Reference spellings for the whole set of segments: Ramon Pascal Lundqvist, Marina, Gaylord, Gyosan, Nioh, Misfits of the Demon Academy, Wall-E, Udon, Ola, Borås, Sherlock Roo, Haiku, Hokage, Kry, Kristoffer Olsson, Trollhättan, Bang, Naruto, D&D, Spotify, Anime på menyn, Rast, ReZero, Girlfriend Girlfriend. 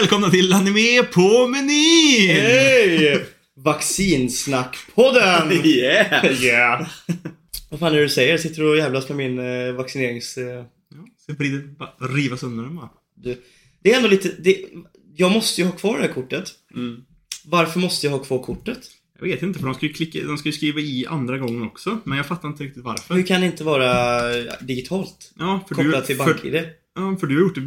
välkomna till Anime på menyn! Hej! Vaccinsnackpodden! Yeah! Yeah! Vad fan är det du säger? Sitter du och jävlas med min vaccinerings... Ja, ska riva sönder den bara. Det är ändå lite... Jag måste ju ha kvar det här kortet. Mm. Varför måste jag ha kvar kortet? Jag vet inte, för de ska ju skriva i andra gången också. Men jag fattar inte riktigt varför. Hur kan det inte vara digitalt? Ja, för kopplat till BankID. Ja, för du har gjort det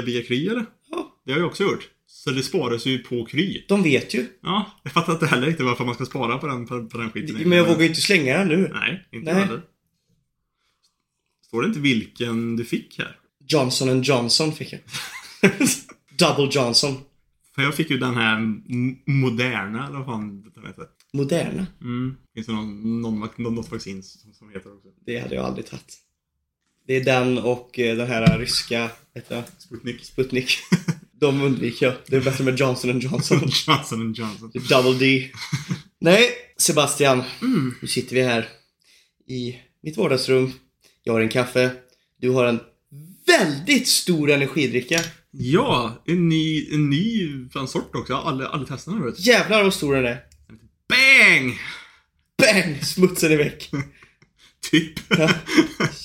via Kry, eller? Ja. Det har jag också gjort. Så det sparas ju på Kry. De vet ju. Ja, jag fattar inte heller riktigt varför man ska spara på den skiten. Men jag vågar ju inte slänga den nu. Nej, inte heller. Står det inte vilken du fick här? Johnson & Johnson fick jag. Double Johnson. För jag fick ju den här Moderna, eller vad fan den heter. Moderna? Mm. Finns det något vaccin som heter också? Det hade jag aldrig tagit. Det är den och den här ryska Sputnik. De undviker jag. Det är bättre med Johnson & Johnson. Johnson & Johnson. Double D. Nej, Sebastian. Mm. Nu sitter vi här i mitt vardagsrum. Jag har en kaffe. Du har en väldigt stor energidricka. Ja, en ny sort också. Alla testar nu. Jävlar vad stor den är. Bang! Bang! Smutsen är väck. Typ. Ja.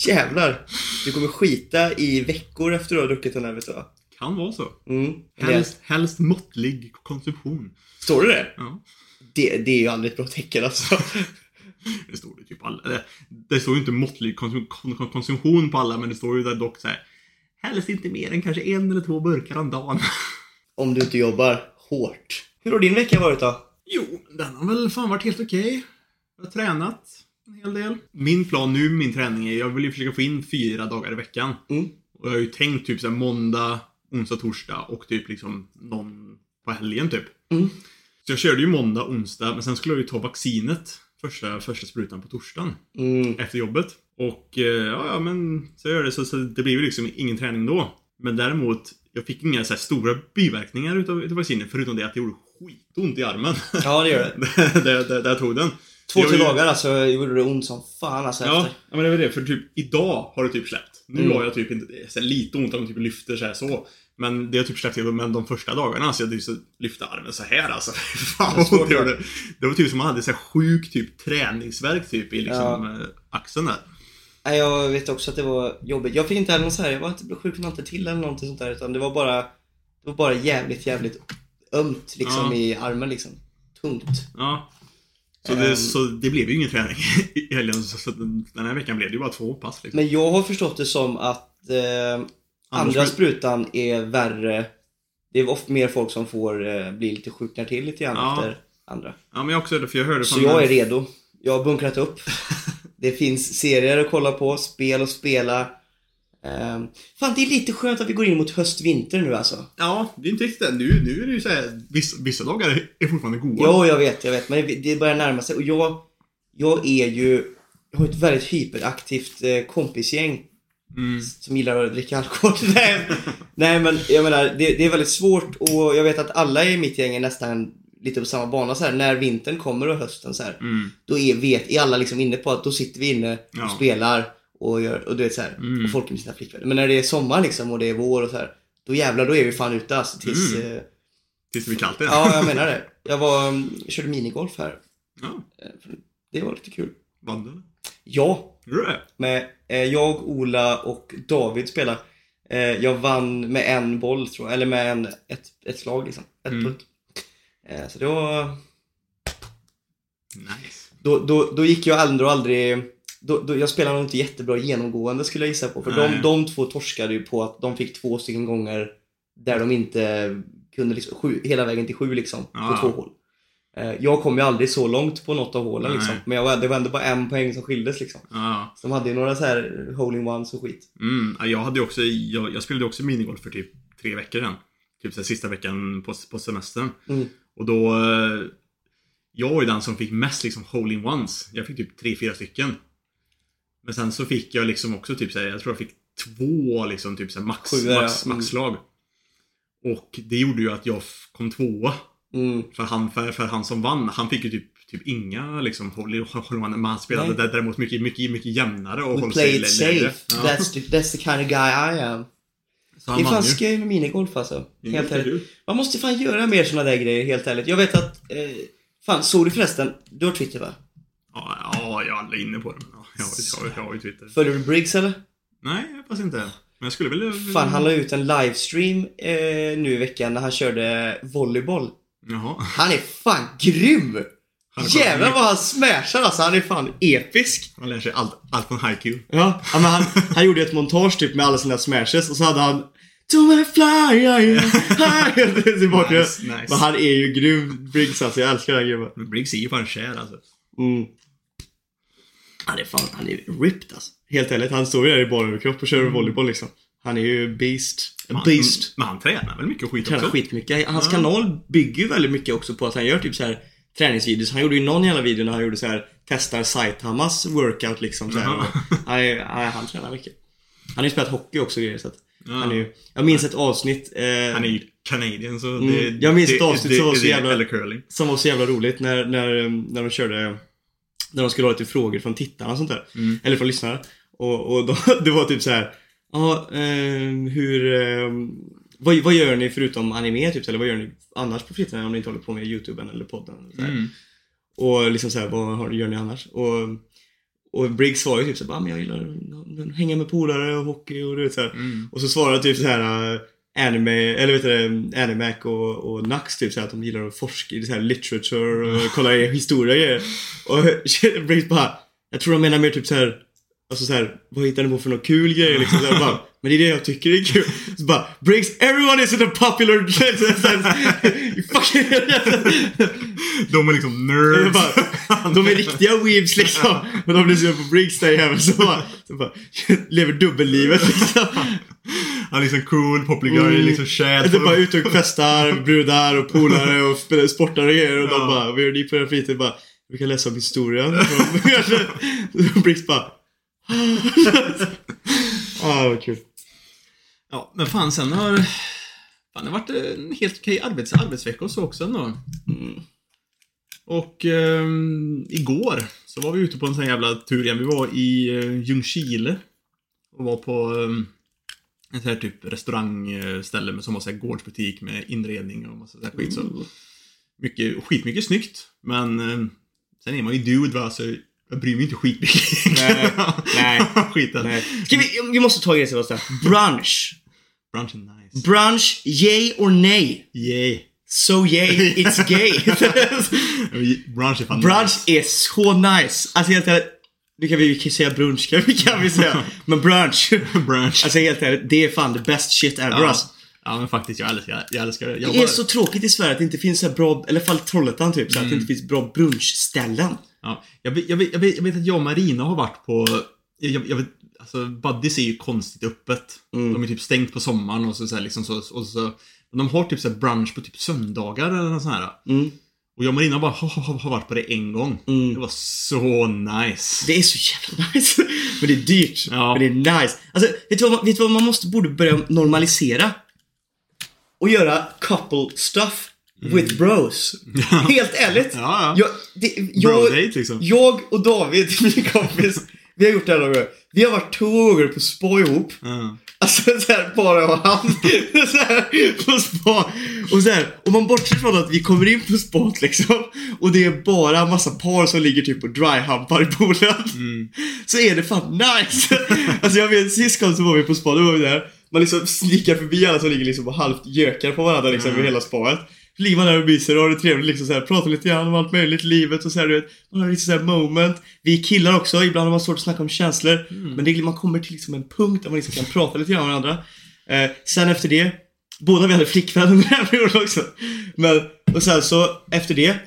Jävlar. Du kommer skita i veckor efter du har druckit den här, vet du va? Kan vara så. Mm. Helst måttlig konsumtion. Står det det? Ja. Det är ju aldrig ett bra tecken alltså. Det står ju typ alla. Det står ju inte måttlig konsumtion på alla, men det står ju där dock så här. Helst inte mer än kanske 1 eller 2 burkar om dagen. Om du inte jobbar hårt. Hur har din vecka varit då? Jo, den har väl fan varit helt okej. Jag har tränat en hel del. Min plan nu, min träning är, jag vill ju försöka få in 4 dagar i veckan. Mm. Och jag har ju tänkt typ så här måndag, onsdag, torsdag och typ liksom någon på helgen typ. Mm. Så jag körde ju måndag, onsdag, men sen skulle jag ju ta vaccinet. Första sprutan på torsdagen. Mm. Efter jobbet. Och ja, men så gör det så det blir ju liksom ingen träning då. Men däremot, jag fick inga så här stora biverkningar utav vaccinen. Förutom det att det gjorde skitont i armen. Ja, det gör det. Där tog den. 2-3 dagar alltså, gjorde det ont som fan alltså. Ja, efter. Ja, men det var det. För typ idag har det typ släppt. Nu har jag typ inte så här, lite ont om jag typ lyfter så här så. Men det har typ släppt, men de första dagarna så jag typ så lyfte armen så här alltså. Fan, det var typ som man hade så här sjuk typ träningsvärk typ i liksom axeln där. Nej, jag vet också att det var jobbigt. Jag fick inte heller någon så här, jag var inte sjuk inte till eller någonting sånt där, utan det var bara jävligt ömt liksom i armen liksom. Tungt. Ja. Så det blev ju ingen träning i helgen, så den här veckan blev det ju bara 2 pass liksom. Men jag har förstått det som att andra sprutan är värre. Det är ofta mer folk som får bli lite sjuknar till lite grann efter andra. Ja, men jag också, för jag hörde. Så jag är redo. Jag har bunkrat upp. Det finns serier att kolla på, spel och spela. Fan, det är lite skönt att vi går in mot höst-vinter nu alltså. Ja, det är inte riktigt nu är det ju så här, vissa dagar är fortfarande goda. Ja, jag vet, men det börjar närma sig. Och jag har ett väldigt hyperaktivt kompisgäng. Mm. Som gillar att dricka alkohol. Nej, men jag menar det är väldigt svårt. Och jag vet att alla i mitt gäng är nästan lite på samma bana så här. När vintern kommer och hösten så här, då är alla liksom inne på att då sitter vi inne och spelar och gör, och du vet så här, och folk är med sina flickvänner. Men när det är sommar liksom och det är vår och så här, då jävlar, då är vi fan ute alltså, tills det blir kallt igen. Ja, jag menar det. Jag körde minigolf här. Ja. Det var lite kul. Vann du? Ja. Men jag, Ola och David spelar. Jag vann med en boll tror jag, eller med ett slag liksom, ett putt. Så det var nice. Då gick jag aldrig då jag spelade nog inte jättebra genomgående, skulle jag gissa på, för de två torskade ju på att de fick 2 stycken gånger där de inte kunde liksom, hela vägen till 7 liksom, på 2 hål. Jag kom ju aldrig så långt på något av hålen liksom. Men det var ändå bara en poäng som skildes liksom. Som hade ju några så här hole-in-ones och skit. Jag spelade också minigolf för typ 3 veckor sedan. Typ så här, sista veckan på semestern. Och då jag var ju den som fick mest liksom hole-in-ones. Jag fick typ 3-4 stycken. Men sen så fick jag liksom också typ så här, jag tror jag fick 2 liksom typ så här, maxlag. Och det gjorde ju att jag kom 2. För han som vann, han fick ju typ inga liksom håller man spelade där, däremot mycket jämnare och håller sig längre. That's the kind of guy I am. Det är fan skoj med minigolf alltså. Helt ärligt. Man måste fan göra mer sådana där grejer, helt ärligt. Jag vet att, fan, såg du förresten? Du har Twitter, va? Ja, jag är aldrig inne på det. Men jag har ju Twitter. Följer du Briggs eller? Nej, jag passar inte. Men jag skulle vilja... Fan, han la ut en livestream nu i veckan när han körde volleyboll. Jaha. Han är fan grym! Jävlar vad han smashar alltså, han är fan episk. Han lär sig allt från Haiku. Ja, men han gjorde ett montage typ med alla sina smashes. Och så hade han To my fly, nice. Men han är ju grym, Briggs alltså, jag älskar den grymma. Men Briggs är ju fan kär alltså. Han är ripped alltså. Helt ärligt, han står ju där i bollen och kropp och kör volleyboll liksom. Han är ju beast. Men han tränar väl mycket skit också. Hans kanal bygger ju väldigt mycket också på att han gör typ så här träningsvideos. Han gjorde ju någon jävla video när han gjorde så här testar Saitamas workout liksom så här. Han tränar mycket. Han har ju spelat hockey också grejer så att han är ju, jag minns ett avsnitt han är ju Canadian så det, jag minns ett avsnitt som var så jävla curling. Som var så jävla roligt när de körde, när de skulle ha lite frågor från tittarna och sånt där eller från lyssnare och då, det var typ så här vad gör ni förutom anime typ, eller vad gör ni annars på fritiden om ni inte håller på med YouTuben eller podden eller och liksom så här, vad gör ni annars? Och Briggs svarade typ så här, men jag gillar hänga med polare och hockey och det så här. Och så svarade typ så här anime eller vet du Animac och Nax typ så här, att de gillar att forska i det så här literature och kolla historia och Briggs bara, jag tror de menar mer typ så här, alltså så här, vad hittar ni på för något kul grejer liksom så här, bara, men det är det jag tycker är kul. Så bara, Briggs, everyone is in a popular de är liksom nerds. De är riktiga weebs liksom. Men de blir så på Briggs där jävlar så bara lever dubbellivet liksom. Han är liksom cool, populär, liksom kär. De bara ut och festar, brudar och polare och sportare och grejer. Och de bara, vi gör det på den fritid bara, vi kan läsa om historien. Så Briggs bara vad kul. Ja, men fan sen har det varit en helt okej arbetsvecka och så också ändå. Och igår så var vi ute på en sån jävla tur igen. Vi var i Ljungskile och var på en sån här typ restaurangställe som var så här gårdsbutik med inredning och massa så här skit så. Skitmycket snyggt, men sen är man ju dude va, så jag bryr mig inte skitmycket. Nej. Skiten. Vi måste ta grejer så här. Brunch. Brunch är nice. Brunch, yay or nej? Yay. So yay, it's gay. Brunch är fan brunch nice. Är så nice. Alltså helt ärligt, nu kan vi säga brunch, kan vi säga. Men brunch. Alltså helt ärligt, det är fan the best shit ever. Ja. Ja men faktiskt, jag älskar det. Det är så tråkigt i Sverige att det inte finns så här bra, eller i alla fall Trollhättan typ, så att det inte finns bra brunchställen. Ja, jag vet att jag och Marina har varit på, jag vet, alltså Buddies är ju konstigt öppet. De är typ stängt på sommaren och så liksom så, och så de har typ så här brunch på typ söndagar eller något sånt här. Och jag och Marina bara har varit på det en gång. Det var så nice. Det är så jävla nice. Men det är dyrt, men det är nice. Alltså vet du vad man borde börja normalisera och göra couple stuff with bros. Helt ärligt. Jag, liksom. Jag och David, min kompis, vi har gjort det här några gånger. Vi har varit 2 gånger på spa ihop. Alltså så här, bara jag och han så här, på spa. Och så här, och man bortser från att vi kommer in på spat liksom, och det är bara en massa par som ligger typ och dryhumpar i poolen. Så är det fan nice. Alltså jag vet, sist kom så var vi på spa, då var vi där. Man liksom snickar förbi alla som ligger liksom och halvt gökar på varandra liksom över hela sparet. Ligger man där och myser och har det trevligt liksom så här, pratar lite grann om allt möjligt, livet och så här, du vet, man har lite så här moment. Vi killar också, ibland har man svårt att snacka om känslor, men det, man kommer till liksom en punkt där man liksom kan prata lite grann om varandra. Sen efter det, båda vi hade flickvänner under den här perioden också. Men, och sen så efter det,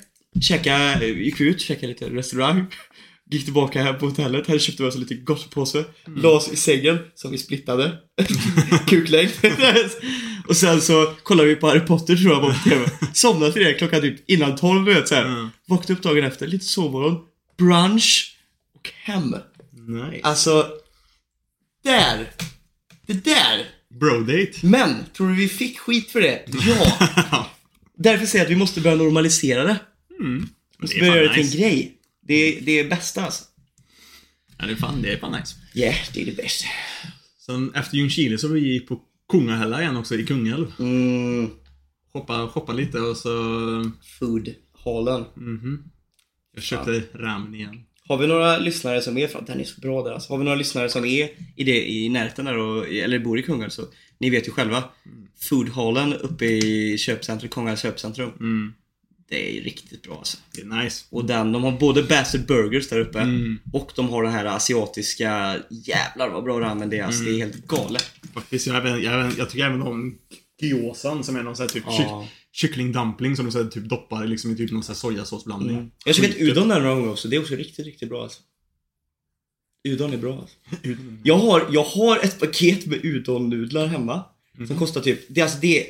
gick vi ut, käkade lite restaurang. Gick tillbaka här på hotellet. Här köpte vi alltså lite gospåse. Las i sängen som vi splittade. Kuklängd. Och sen så kollade vi på Harry Potter, tror jag, på TV. Somnade till det klockan typ innan 12. Vet, så här. Vaknade upp dagen efter. Lite sovmorgon. Brunch. Och hem. Nice. Alltså. Där. Det där. Bro-date. Men, tror du vi fick skit för det? Ja. Därför säger jag att vi måste börja normalisera det. Vi måste börja göra till en grej. Det är bästa alltså. Ja, det är fan nice. Ja, yeah, det är det bästa. Sen efter Ljungskile så var vi på Kungälv igen också, i Kungälv. Mm. Shoppa lite och så... Foodhallen. Mm-hmm. Jag köpte ramen igen. Har vi några lyssnare som är... Fan, den är så bra där. Alltså, har vi några lyssnare som är i närheten där och, eller bor i Kungälv, så... Ni vet ju själva. Foodhallen uppe i köpcentret, Kungälvs köpcentrum. Mm. Det är riktigt bra alltså. Det är nice. Och de har både Bassett Burgers där uppe och de har den här asiatiska, jävlar vad bra ramen det är. Alltså, det är helt galet. Faktiskt, jag tycker även om gyosan som är någon sån här typ kycklingdumpling som de så typ doppar liksom i typ någon sån här sojasåsblandning. Mm. Jag tycker att udon är några gånger också. Det är också riktigt, riktigt bra alltså. Udon är bra alltså. Jag har ett paket med udon-nudlar hemma som kostar typ, det, alltså det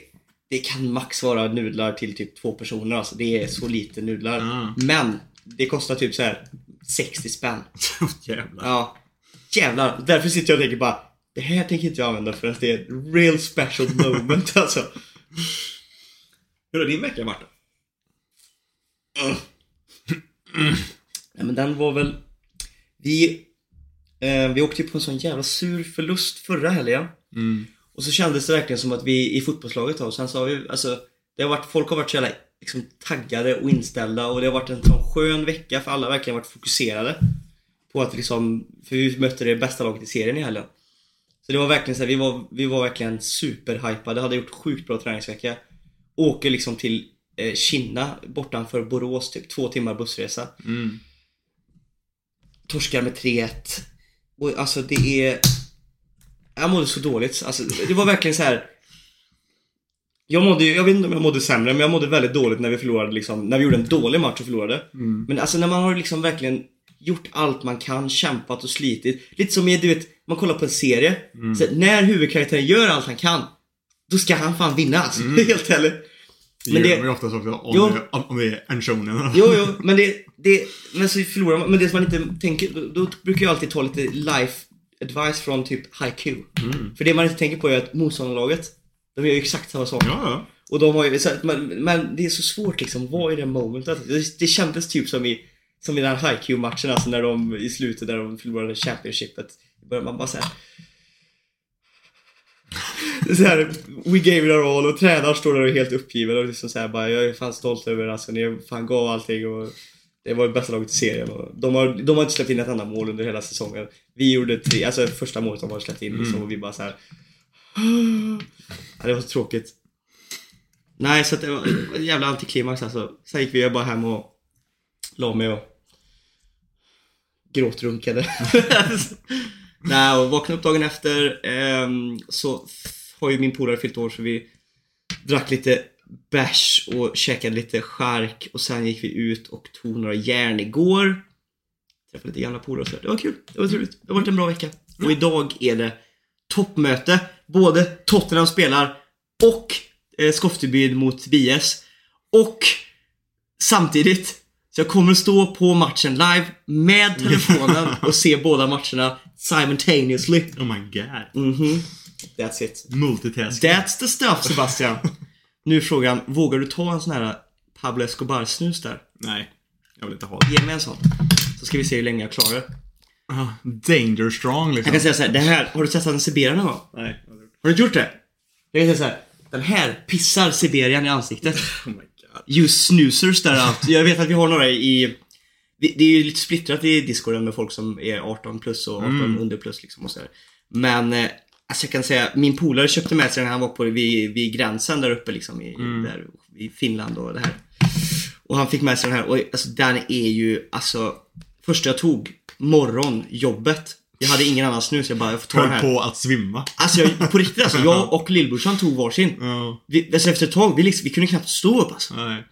kan max vara nudlar till typ 2 personer alltså. Det är så lite nudlar. Men det kostar typ så här 60 spänn. Jävlar. Ja. Jävlar. Därför sitter jag och tänker bara, det här tänker inte jag använda för att det är ett real special moment alltså. Hur har din vecka, Martin? Nej, men den var väl vi åkte på en sån jävla sur förlust förra helgen. Och så kändes det verkligen som att vi i fotbollslaget har, och sen så har vi, alltså, folk har varit så jävla liksom taggade och inställda, och det har varit en sån skön vecka för alla har verkligen varit fokuserade på att liksom, för vi mötte det bästa laget i serien i helgen. Så det var verkligen så här, vi var verkligen superhypade, hade gjort sjukt bra träningsvecka. Åker liksom till Kina bortanför Borås, typ 2 timmar bussresa. Torskar med 3-1. Och alltså det är... Jag mådde så dåligt. Alltså, det var verkligen så här... Jag vet inte om jag mådde sämre, men jag mådde väldigt dåligt när vi förlorade. Liksom, när vi gjorde en dålig match och förlorade. Men alltså när man har liksom verkligen gjort allt man kan, kämpat och slitit. Lite som i, du vet, man kollar på en serie. Så när huvudkaraktären gör allt han kan, då ska han fan vinna. Alltså, helt ärligt. Men det är ofta också om det är en shonen. Jo, men det men så förlorar man. Men det som man inte tänker, då brukar jag alltid ta lite life advice från typ Haiku. För det man inte tänker på är att motståndarlaget, de gör ju exakt samma sak. Ja. Och de har ju, så att men det är så svårt liksom, vad är det momentet? Det kändes typ som i den här Haiku-matchen, alltså när de i slutet där de förlorade championshipet, började man bara så här. Så här, we gave it our all, och tränaren står där och är helt uppgiven och liksom så här, bara, jag är fan stolt över det, alltså, ni fan gav allting och det var det bästa laget i serien. De har inte släppt in ett annat mål under hela säsongen. Vi gjorde 3, alltså första målet de har släppt in liksom, och vi bara så här. Ja, det var så tråkigt. Nej, så att det var en jävla antiklimax alltså. Sen gick vi bara hem och la mig och gråtrunkade. Nej, och vaknade upp dagen efter, så har ju min polare fyllt år, så vi drack lite bärs och käkade lite skärk, och sen gick vi ut och tog några järn igår. Träffade lite gamla polare och så. Det var kul, det var trevligt. Det har varit en bra vecka. Och idag är det toppmöte. Både Tottenham spelar och Skoftebyd mot BS. Och samtidigt, så jag kommer stå på matchen live med telefonen och se båda matcherna simultaneously. Oh my god. That's it. Multitasking. That's the stuff, Sebastian. Nu är frågan, vågar du ta en sån här Pablo Escobar-snus där? Nej, jag vill inte ha det. Ge mig en sån, så ska vi se hur länge jag klarar. Danger strong liksom. Jag kan säga såhär, det här, har du testat en Siberian någon gång? Nej. Har du gjort det? Jag kan säga såhär, den här pissar Siberian i ansiktet. Oh my god. Just snusers där allt. Jag vet att vi har några i... Det är ju lite splittrat i Discorden med folk som är 18 plus och 18 under plus liksom och sådär. Men... Alltså jag kan säga, min polare köpte med sig när han var på vid gränsen där uppe liksom där, i Finland och det här. Och han fick med sig den här, och alltså, den är ju, alltså, första jag tog morgonjobbet, jag hade ingen annan snus, jag bara, jag får ta den här. På att svimma. Alltså jag, på riktigt alltså, jag och lillbrorsan tog varsin. Alltså, efter ett tag, vi kunde knappt stå upp alltså. Nej.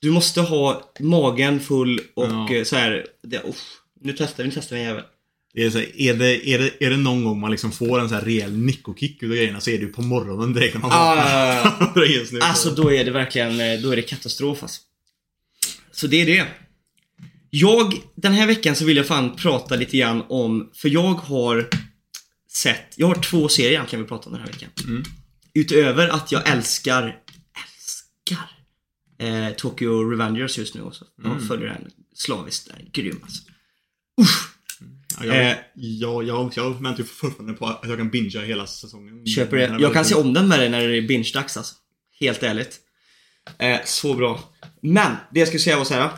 Du måste ha magen full och så här, nu testar vi en jävel. Det är, så här, är det någon gång man liksom får en så här rejäl nickokick utav grejerna, så är det ju på morgonen direkt när man vaknar. Alltså då är det verkligen, då är det katastrof alltså. Så det är det. Den här veckan så vill jag fan prata lite grann om, för jag har 2 serier kan vi prata om den här veckan. Utöver att jag älskar Tokyo Revengers just nu också. Jag följer den slaviskt där, grym alltså. Usch. Jag väntar ju fortfarande på att jag kan bingea hela säsongen. Köper det. Jag kan se om den med dig när det är binge-dags alltså. Helt ärligt. Så bra. Men det jag skulle säga var så här.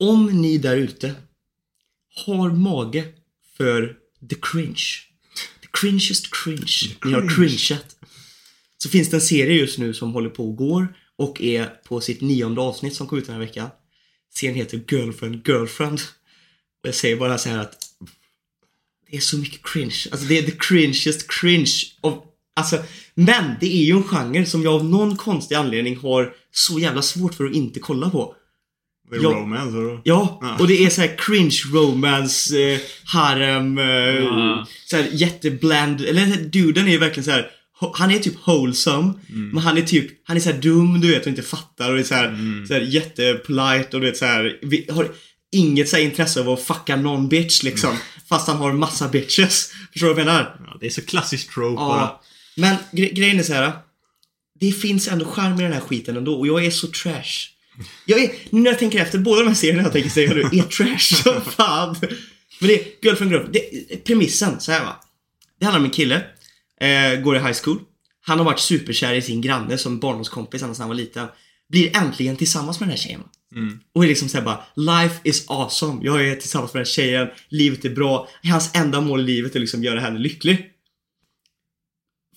Om ni där ute har mage för the cringe, the cringest cringe, ni har cringeat, så finns det en serie just nu som håller på och går och är på sitt 9:e avsnitt som kom ut den här veckan. Serien heter Girlfriend Girlfriend. Och jag säger bara så här att det är så mycket cringe. Alltså det är the cringest cringe av, alltså, men det är ju en genre som jag av någon konstig anledning har så jävla svårt för att inte kolla på. Det är romance, eller? Ja, och det är så här cringe romance, harem, så här jättebland. Eller duden är ju verkligen så här, han är typ wholesome, men han är typ, han är så här dum, du vet, och inte fattar, och är så här jättepolite, och du vet så här, vi har inget så här intresse av att fucka någon bitch liksom, fast han har massa bitches. Förstår du vad jag menar? Ja, det är så klassiskt trope bara. Men grejen är så här, det finns ändå charm i den här skiten ändå, och jag är så trash. Nu när jag tänker efter, båda de här serierna jag tänker säga, du är trash som fan. Men det är Girlfriend Girlfriend, det är premissen, så här va. Det handlar om en kille, går i high school. Han har varit superkär i sin granne som barndomskompis när han var liten. Blir äntligen tillsammans med den här tjejen. Och är liksom såhär bara, life is awesome. Jag är tillsammans med den här tjejen, livet är bra. Hans enda mål i livet är liksom göra henne lycklig.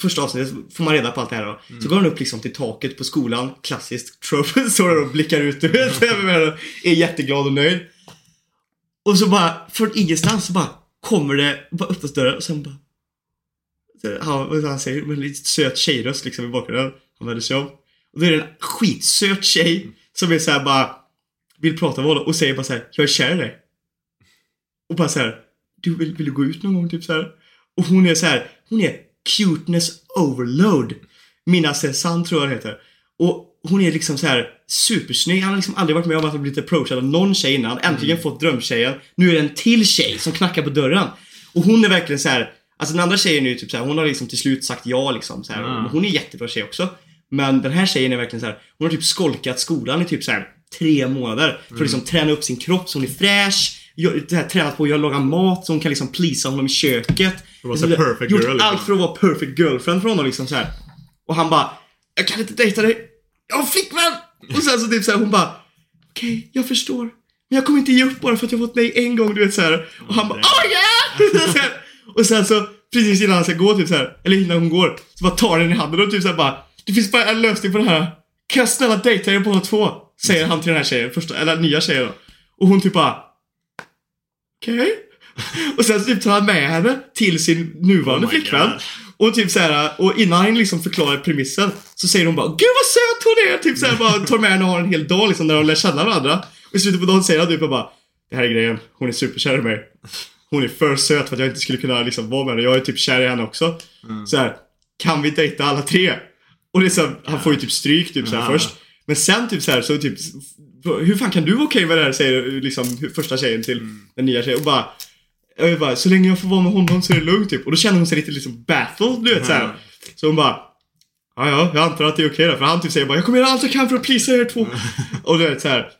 Första avsnittet får man reda på allt det här då. Så går han upp liksom till taket på skolan, klassiskt trope, så och blickar ut och är jätteglad och nöjd. Och så bara från ingenstans så bara kommer det bara öppnas dörren och sen bara han säger med en lite söt tjejröst liksom i bakgrunden. Han vänder sig om. Och då är det en skitsöt tjej som är så här bara vill prata med honom och säger bara så här, jag är kär i dig. Och bara så här, du vill du gå ut någon gång typ så här. Och hon är så här, hon är cuteness overload. Mina Sessan tror jag heter. Och hon är liksom så här supersnygg. Han har liksom aldrig varit med om att hon blivit approachad av någon tjej innan. Äntligen fått drömtjejen. Nu är det en till tjej som knackar på dörren. Och hon är verkligen så här, alltså den andra tjejen är ju typ så här, hon har liksom till slut sagt ja liksom så här. Hon är jättebra tjej också. Men den här tjejen är verkligen så här, hon har typ skolkat skolan i typ så här 3 månader för att liksom träna upp sin kropp så hon är fräsch. Det här, tränat på att jag lagar mat så hon kan liksom plisa honom i köket. Gjort girl, allt för att vara perfect girlfriend för honom liksom så här. Och han bara, jag kan inte dejta dig, jag har flickvän. Och sen så typ så här, hon bara, okej, jag förstår, men jag kommer inte ge upp bara för att jag fått nej en gång, du vet så här. Och han bara, oh yeah. Och sen så precis innan han ska gå typ så här, eller innan hon går, så bara tar den i handen och typ så här bara, det finns bara en lösning på det här, kan jag snälla dejta er båda två, säger han till den här tjejen första, eller nya tjejen då. Och hon typ bara, okej. Och sen typ tar han med henne till sin nuvarande flickvän. Och typ så här, och innan han liksom förklarar premissen så säger hon bara, gud vad söt hon är, typ så här, bara tar med henne och har en hel dag liksom där de lär känna varandra. Och i slutet på dagen säger han typ bara, det här är grejen, hon är superkär i mig. Hon är för söt för att jag inte skulle kunna liksom vara med henne. Jag är typ kär i henne också. Så här, kan vi dejta alla tre? Och det är så här, han får ju typ stryk typ så här först. Men sen typ så här, så typ, hur fan kan du vara okej med det här, säger liksom första tjejen till den nya tjejen. Och bara, jag bara, så länge jag får vara med honom så är det lugnt typ. Och då känner hon sig lite liksom baffled, du vet så här. Så hon bara, ja, jag antar att det är okej då. För han typ säger bara, jag kommer göra allt jag kan för att plisa er två. Och du vet så här.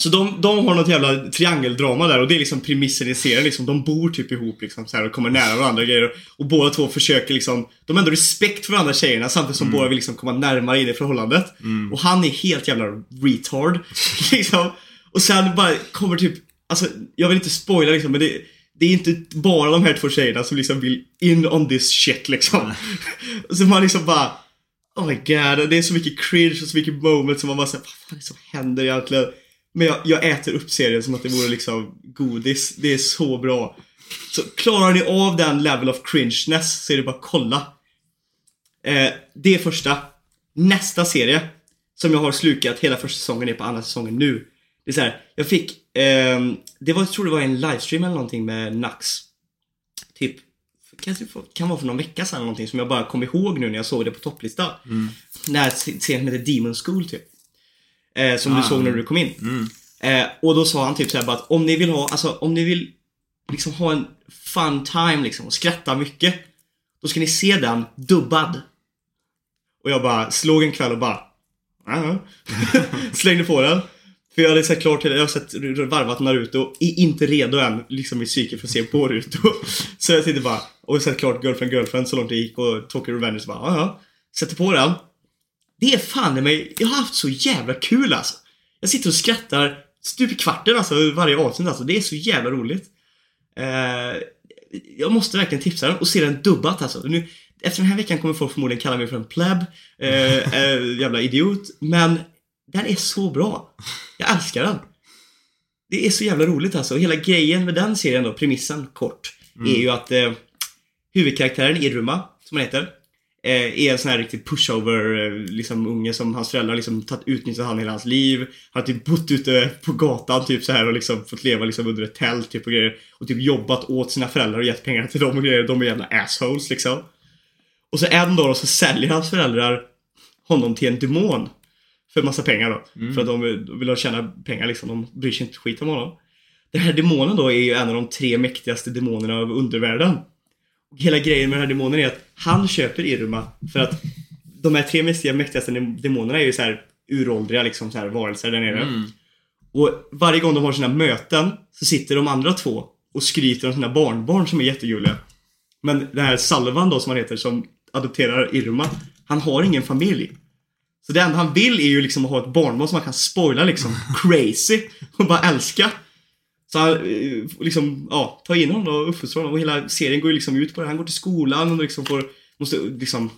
Så de har något jävla triangeldrama där. Och det är liksom premissen i serien liksom. De bor typ ihop liksom så här, och kommer nära varandra och grejer. Och båda två försöker liksom, de har ändå respekt för varandra tjejerna, samtidigt som båda vill liksom komma närmare i det förhållandet. Och han är helt jävla retard liksom. Och sen bara kommer typ, alltså jag vill inte spoila liksom, men det är inte bara de här två tjejerna som liksom vill in on this shit liksom. Så man liksom bara, oh my god, det är så mycket cringe och så mycket moments som man bara såhär, vad fan är det som händer egentligen? Men jag äter upp serien som att det vore liksom godis. Det är så bra. Så klarar ni av den level of cringeness så är det bara kolla. Det är första. Nästa serie som jag har slukat hela första säsongen är på andra säsongen nu. Det är så här, jag fick jag tror det var en livestream eller någonting med Nax. Typ kan vara för någon vecka sedan eller någonting som jag bara kom ihåg nu när jag såg det på topplista. När serien heter Demon School typ. Som du såg när du kom in. Och då sa han typ såhär bara att om ni vill ha, alltså om ni vill liksom ha en fun time liksom och skratta mycket, då ska ni se den dubbad. Och jag bara slog en kväll och bara slängde på den. För jag hade sett klart till det. Jag har sett varvat Naruto och är inte redo än liksom i psyket för att se på Naruto. Så jag tänkte bara, och jag sett klart Girlfriend så långt det gick och Tokyo Revengers bara, ja. Sätter på den. Det är fan i mig, jag har haft så jävla kul alltså. Jag sitter och skrattar stup i kvarten alltså varje avsnitt alltså. Det är så jävla roligt. Jag måste verkligen tipsa den och se den dubbat alltså. Nu, efter den här veckan kommer folk förmodligen kalla mig för en pleb, jävla idiot. Men den är så bra. Jag älskar den. Det är så jävla roligt alltså. Hela grejen med den serien då, premissen kort, är ju att huvudkaraktären Iruma, som han heter, är en sån här riktigt pushover liksom unge som hans föräldrar liksom tagit utnyttjat han hela hans liv. Han har typ bott ute på gatan typ så här och liksom fått leva liksom under ett tält typ och grejer och typ jobbat åt sina föräldrar och gett pengar till dem och grejer. De är jävla assholes liksom. Och så en dag då så säljer hans föräldrar honom till en demon för massa pengar då. För att de vill tjäna pengar liksom, de bryr sig inte skit om honom. Den här demonen då är ju en av de tre mäktigaste demonerna av undervärlden. Hela grejen med den här demonen är att han köper Iruma för att de här tre mäktigaste demonerna är ju så här uråldriga liksom så här varelser där nere. Och varje gång de har sina möten så sitter de andra två och skryter om sina barnbarn som är jättegulliga. Men den här Salvan då som han heter som adopterar Iruma, han har ingen familj. Så det enda han vill är ju liksom att ha ett barnbarn som man kan spoila liksom crazy och bara älska. Så han liksom, ja, tar in honom och uppfostrar honom. Och hela serien går ju liksom ut på det. Han går till skolan och liksom får, måste liksom,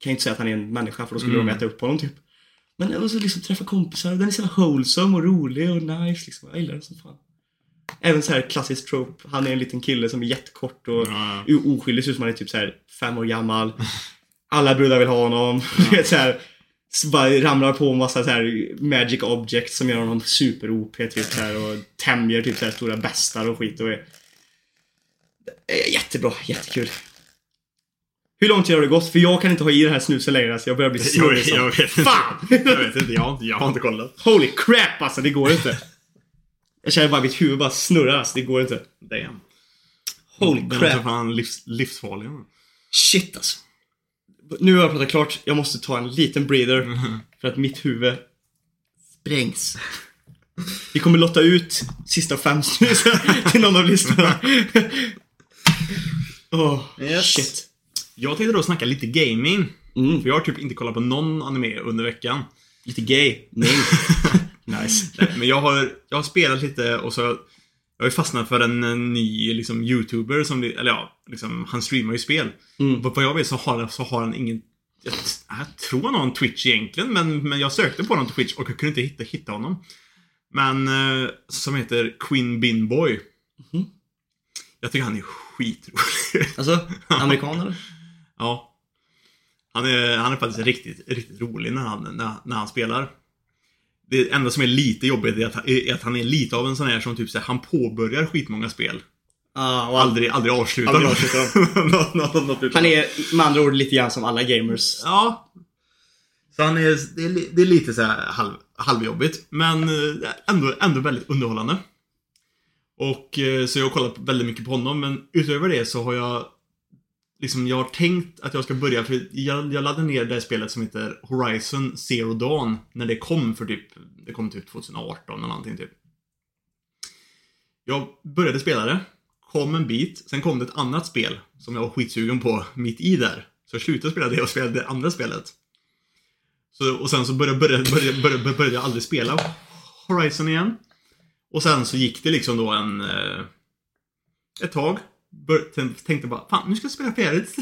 kan inte säga att han är en människa för då skulle de äta upp honom typ. Men och så liksom träffa kompisar och den är så wholesome och rolig och nice liksom. Jag gillar den som fan. Även så här klassisk trope. Han är en liten kille som är jättekort och oskyldig, så som han är typ så här 5 år gammal. Alla brudar vill ha honom. Det så här. Så bara ramlar på en massa så här magic objects som gör honom super OP typ så här, och tämjer typ så här stora bestar och skit och är jättebra, jättekul. Hur långt har det gått? För jag kan inte ha i den här snusen längre så jag börjar bli snurrig liksom. Jag vet inte, jag har inte kollat. Holy crap alltså, det går inte. Jag känner bara mitt huvud bara snurrar alltså, det går inte. Damn. Holy crap. Det är fan livsfarlig. Shit alltså. Nu har jag pratat klart. Jag måste ta en liten breather för att mitt huvud sprängs. Vi kommer lotta ut sista 5 till någon av listorna. Yes. Shit. Jag tänkte då snacka lite gaming. För jag har typ inte kollat på någon anime under veckan. Lite gay. Nej. Nice. Nej, men jag har spelat lite och så jag är fastnat för en ny liksom YouTuber som eller ja, liksom han streamar ju spel. Vad jag vet så har han ingen jag tror han har en Twitch egentligen, men jag sökte på honom på Twitch och jag kunde inte hitta honom. Men som heter Queen Binboy. Jag tycker han är skitrolig. Alltså amerikaner? Ja. Han är faktiskt riktigt rolig när han spelar. Det enda som är lite jobbigt är att han är lite av en sån här som typ så här, han påbörjar skitmånga spel och aldrig avslutar dem. Han är med andra ord lite grann som alla gamers. Ja. Så han är det är lite så här halvjobbigt, men ändå väldigt underhållande. Och så jag har kollat väldigt mycket på honom, men utöver det så har jag liksom jag har tänkt att jag ska börja för jag laddade ner det här spelet som heter Horizon Zero Dawn när det kom för typ det kom typ 2018 eller någonting typ. Jag började spela det, kom en bit, sen kom det ett annat spel som jag var skitsugen på mitt i där. Så jag slutade spela det och spelade det andra spelet. Så och sen så började jag aldrig spela Horizon igen. Och sen så gick det liksom då ett tag. Tänkte bara, fan nu ska jag spela färdigt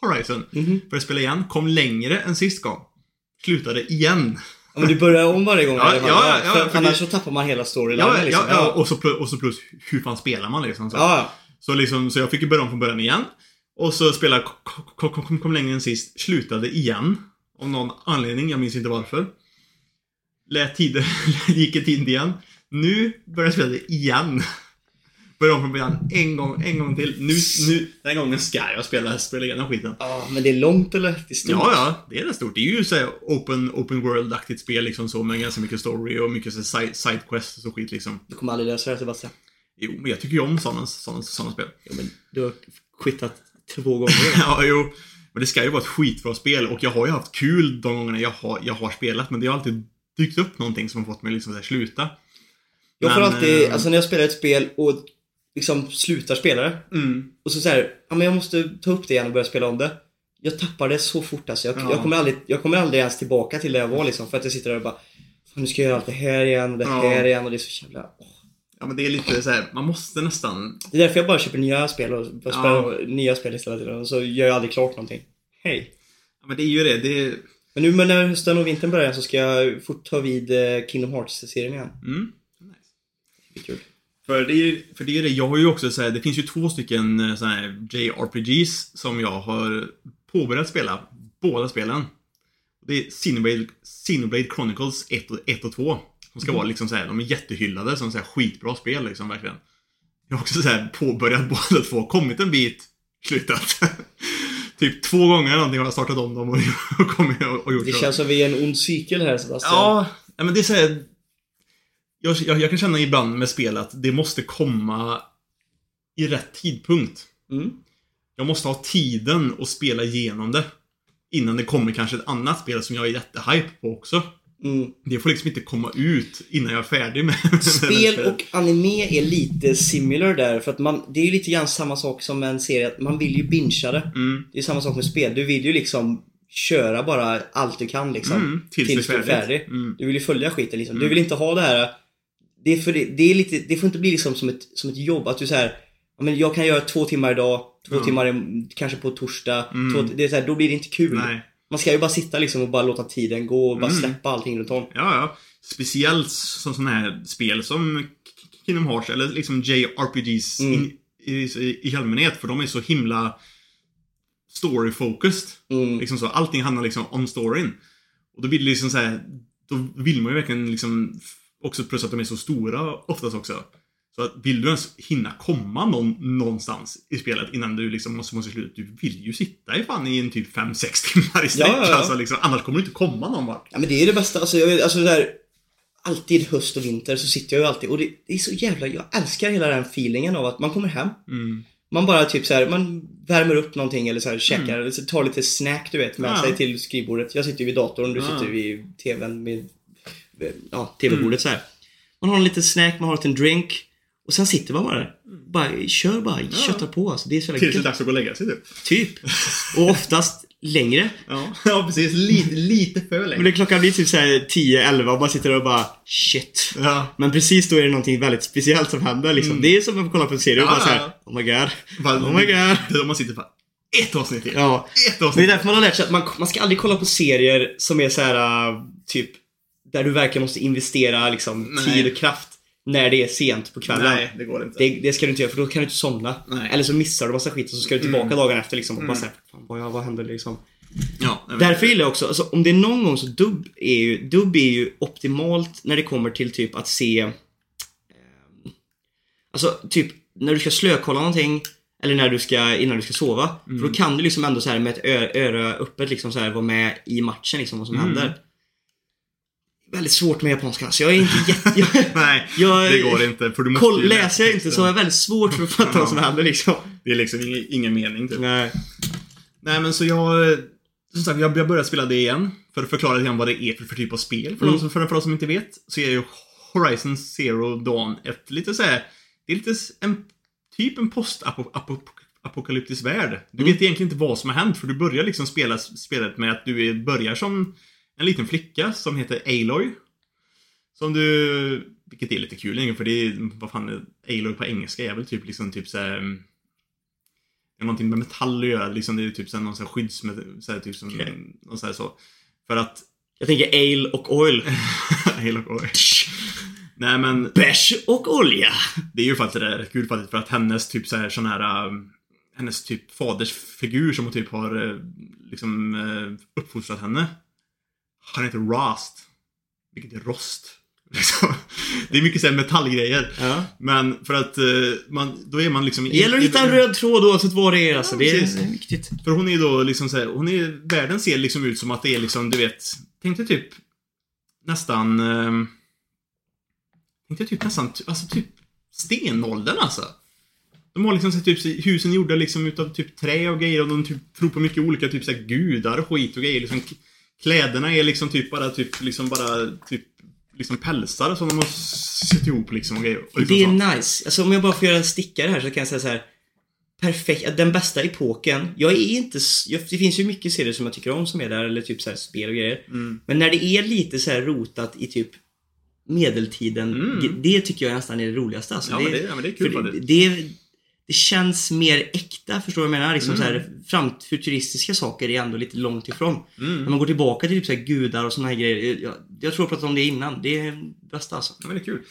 Horizon, började spela igen, kom längre än sist gång, slutade igen. Ja, men du börjar om varje gång. För annars så tappar man hela storyline liksom. Och så plus hur fan spelar man liksom, så. Ja. Så liksom, så jag fick ju börja om från början igen. Och så spelade kom längre än sist, slutade igen av någon anledning, jag minns inte varför. Gick i tid igen. Nu börjar jag spela igen. Börjar om från början en gång till. Nu den här gången ska jag spela igenom skiten. Ja, men det är långt eller det är stort? Ja, det är det stort. Det är ju så här open world-aktigt spel liksom så. Men ganska mycket story och mycket så sidequests och skit liksom. Du kommer aldrig läsa det, Sebastian. Jo, men jag tycker ju om sådana spel. Jo, men du har skittat 2 gånger. Ja, jo. Men det ska ju vara ett skitbra spel. Och jag har ju haft kul de gångerna jag har spelat. Men det är alltid dykt upp någonting som har fått mig liksom så här, sluta. Jag får alltid, alltså när jag spelar ett spel och liksom slutar spela det och så här, ja men jag måste ta upp det igen och börja spela om det. Jag tappar det så fort alltså. Jag kommer aldrig ens tillbaka till det jag var liksom, för att jag sitter där och bara, nu ska jag göra allt det här igen och det här igen, och det är så jävla Ja, men det är lite så här, man måste nästan. Det är därför jag bara köper nya spel och spelar nya spel istället, och så gör jag aldrig klart någonting. Hej. Ja, men det är ju det. Men nu när hösten och vintern börjar så ska jag fort ta vid Kingdom Hearts-serien igen. Mm. Nice. För det är det. Jag har ju också så här, det finns ju 2 stycken så här JRPGs som jag har påbörjat spela, båda spelen. Det är Xenoblade Chronicles 1 och 2. Som ska vara liksom så här, de är jättehyllade som så här skitbra spel liksom, verkligen. Jag har också så här påbörjat båda 2, kommit en bit, slutat. Typ 2 gånger någonting har jag startat om dem och kommit och gjort det. Det känns som vi är en ond cykel här, Sebastian. Ja, men det är så här, jag kan känna ibland med spel att det måste komma i rätt tidpunkt. Mm. Jag måste ha tiden att spela igenom det innan det kommer kanske ett annat spel som jag är jättehype på också. Mm. Det får liksom inte komma ut innan jag är färdig med spel. Och anime är lite similar där, för att det är ju lite grann samma sak som en serie, att man vill ju bingea det. Det är samma sak med spel, du vill ju liksom köra bara allt du kan liksom, tills du är färdig. Du vill ju följa skiten liksom. Du vill inte ha det här. Det får inte bli liksom som ett jobb, att du så här, men jag kan göra 2 timmar idag, 2 timmar kanske på torsdag, 2, det är så här, då blir det inte kul. Nej. Man ska ju bara sitta liksom och bara låta tiden gå och bara släppa allting runt om. Ja. Speciellt som sådana här spel som Kingdom Hearts eller liksom JRPGs i allmänhet, för de är så himla story-focused. Liksom så, allting handlar liksom om storyn. Och då vill liksom så här, då vill man ju verkligen liksom också, plus att de är så stora oftast också. Så att vill du ens hinna komma någonstans i spelet innan du liksom måste sluta, du vill ju sitta i fan i en typ 5-6 timmar i sträck, alltså liksom, annars kommer du inte komma någon vart. Ja, men det är det bästa, alltså, det där, alltid höst och vinter så sitter jag ju alltid, och det är så jävla, jag älskar hela den feelingen av att man kommer hem. Man bara typ så här, man värmer upp någonting eller så här, käkar, eller så tar lite snack du vet med sig till skrivbordet. Jag sitter ju vid datorn, du sitter vid tvn med, ja, tv-bordet så här. Man har en liten snack, man har en drink. Och sen sitter man bara kör bara, köttar på alltså. Det är så lätt. Tills det är dags att gå och lägga sig typ. Och oftast längre. Ja, precis, lite för länge. Men det klockan blir typ så här 10-11 och bara sitter och bara shit. Ja. Men precis då är det någonting väldigt speciellt som händer liksom. Det är som att kolla på en serie och bara så här, oh my god. Det är då man sitter på ett avsnitt till. Ja. Ett avsnitt. Men det är därför man har lärt sig att man ska aldrig kolla på serier som är så här typ där du verkligen måste investera liksom tid och kraft. När det är sent på kvällen. Nej, det går inte. Det ska du inte göra, för då kan du inte somna. Nej. Eller så missar du massa skit och så ska du tillbaka dagen efter liksom, och bara säga, vad händer liksom. Ja, därför gillar jag också, alltså, om det är någon gång så dubb är ju optimalt när det kommer till typ att se alltså typ när du ska slökolla någonting eller när du ska, innan du ska sova. För då kan du liksom ändå så här med ett öra öppet liksom så här vara med i matchen liksom, vad som händer. Väldigt svårt med japanska, så jag är inte nej, det går inte, för du måste läser jag inte, så är väldigt svårt för att fatta vad som händer liksom. Det är liksom ingen mening typ. Nej, men så jag, som sagt, jag började spela det igen. För att förklara igen vad det är för typ av spel. För de som inte vet, så är ju Horizon Zero Dawn ett lite så här, det är lite en postapokalyptisk värld. Du vet egentligen inte vad som har hänt, för du börjar liksom spela spelet med att du börjar som en liten flicka som heter Aloy. Vilket är lite kul, för det är, vad fan är Aloy på engelska? Är väl typ liksom typ så här, någonting med metall att göra liksom, det är typ så här, någon så här skydds så här, typ som någon så här, så för att jag tänker ale och oil. Ale och oil. Nej, men bärs och olja. Det är ju faktiskt rätt kul faktiskt, för att hennes typ så här sån här hennes typ fadersfigur som hon typ har liksom uppfostrat henne. Han heter Rast, vilket är rost. Det är mycket så här metallgrejer. Ja. Men för att då är man liksom, det gäller att hitta en röd tråd oavsett vad det är alltså. Det är viktigt. För hon är då liksom så här, världen ser liksom ut som att det är liksom, du vet, tänkte typ nästan alltså typ stenåldern alltså. De har liksom så typ husen gjorda liksom utav typ trä och grejer, och de typ tror på mycket olika typ så här gudar och skit och grejer liksom. Kläderna är liksom typ bara liksom pälsar som de har sett ihop liksom, och grejer. Och liksom det är sånt. Nice. Alltså, om jag bara får göra en stickare här så kan jag säga så här. Perfekt, den bästa epoken. Jag är inte, det finns ju mycket serier som jag tycker om som är där, eller typ så här spel och grejer. Mm. Men när det är lite så här rotat i typ medeltiden, det tycker jag nästan är det roligaste. Alltså, ja, det, men det, ja, men det är kul för det känns mer äkta, förstår du vad jag menar? Liksom så här, futuristiska saker är ändå lite långt ifrån. Mm. När man går tillbaka till typ så här gudar och såna här grejer. Jag tror jag pratade om det innan. Det är det bästa alltså. Ja, men det är kul.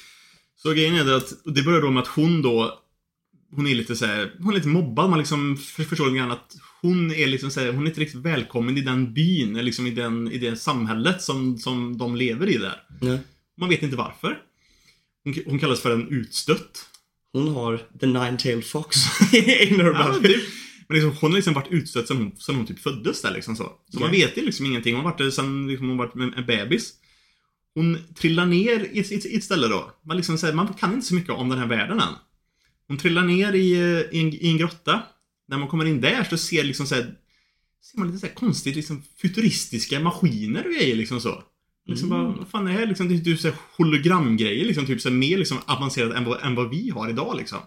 Så grejen är att det börjar då med att hon är lite så här, hon är lite mobbad, man liksom förstår lite grann att hon är liksom så här, hon är inte riktigt välkommen i den byn eller liksom i det samhället som de lever i där. Nej. Man vet inte varför. Hon kallas för en utstött. Hon har the nine-tailed fox. Ja, typ. Men liksom, hon har liksom varit utstött sedan hon typ föddes där liksom så man vet ju liksom ingenting. Hon har varit sen liksom, hon varit en bebis. Hon trillar ner i ett ställe då. Man liksom säger man kan inte så mycket om den här världen än. Hon trillar ner i en grotta. När man kommer in där så ser liksom så här, ser man lite så här konstigt liksom futuristiska maskiner och grejer liksom så. Liksom bara, vad fan är det här liksom, det är typ så här hologramgrejer liksom, typ så här mer liksom avancerat än vad vi har idag liksom.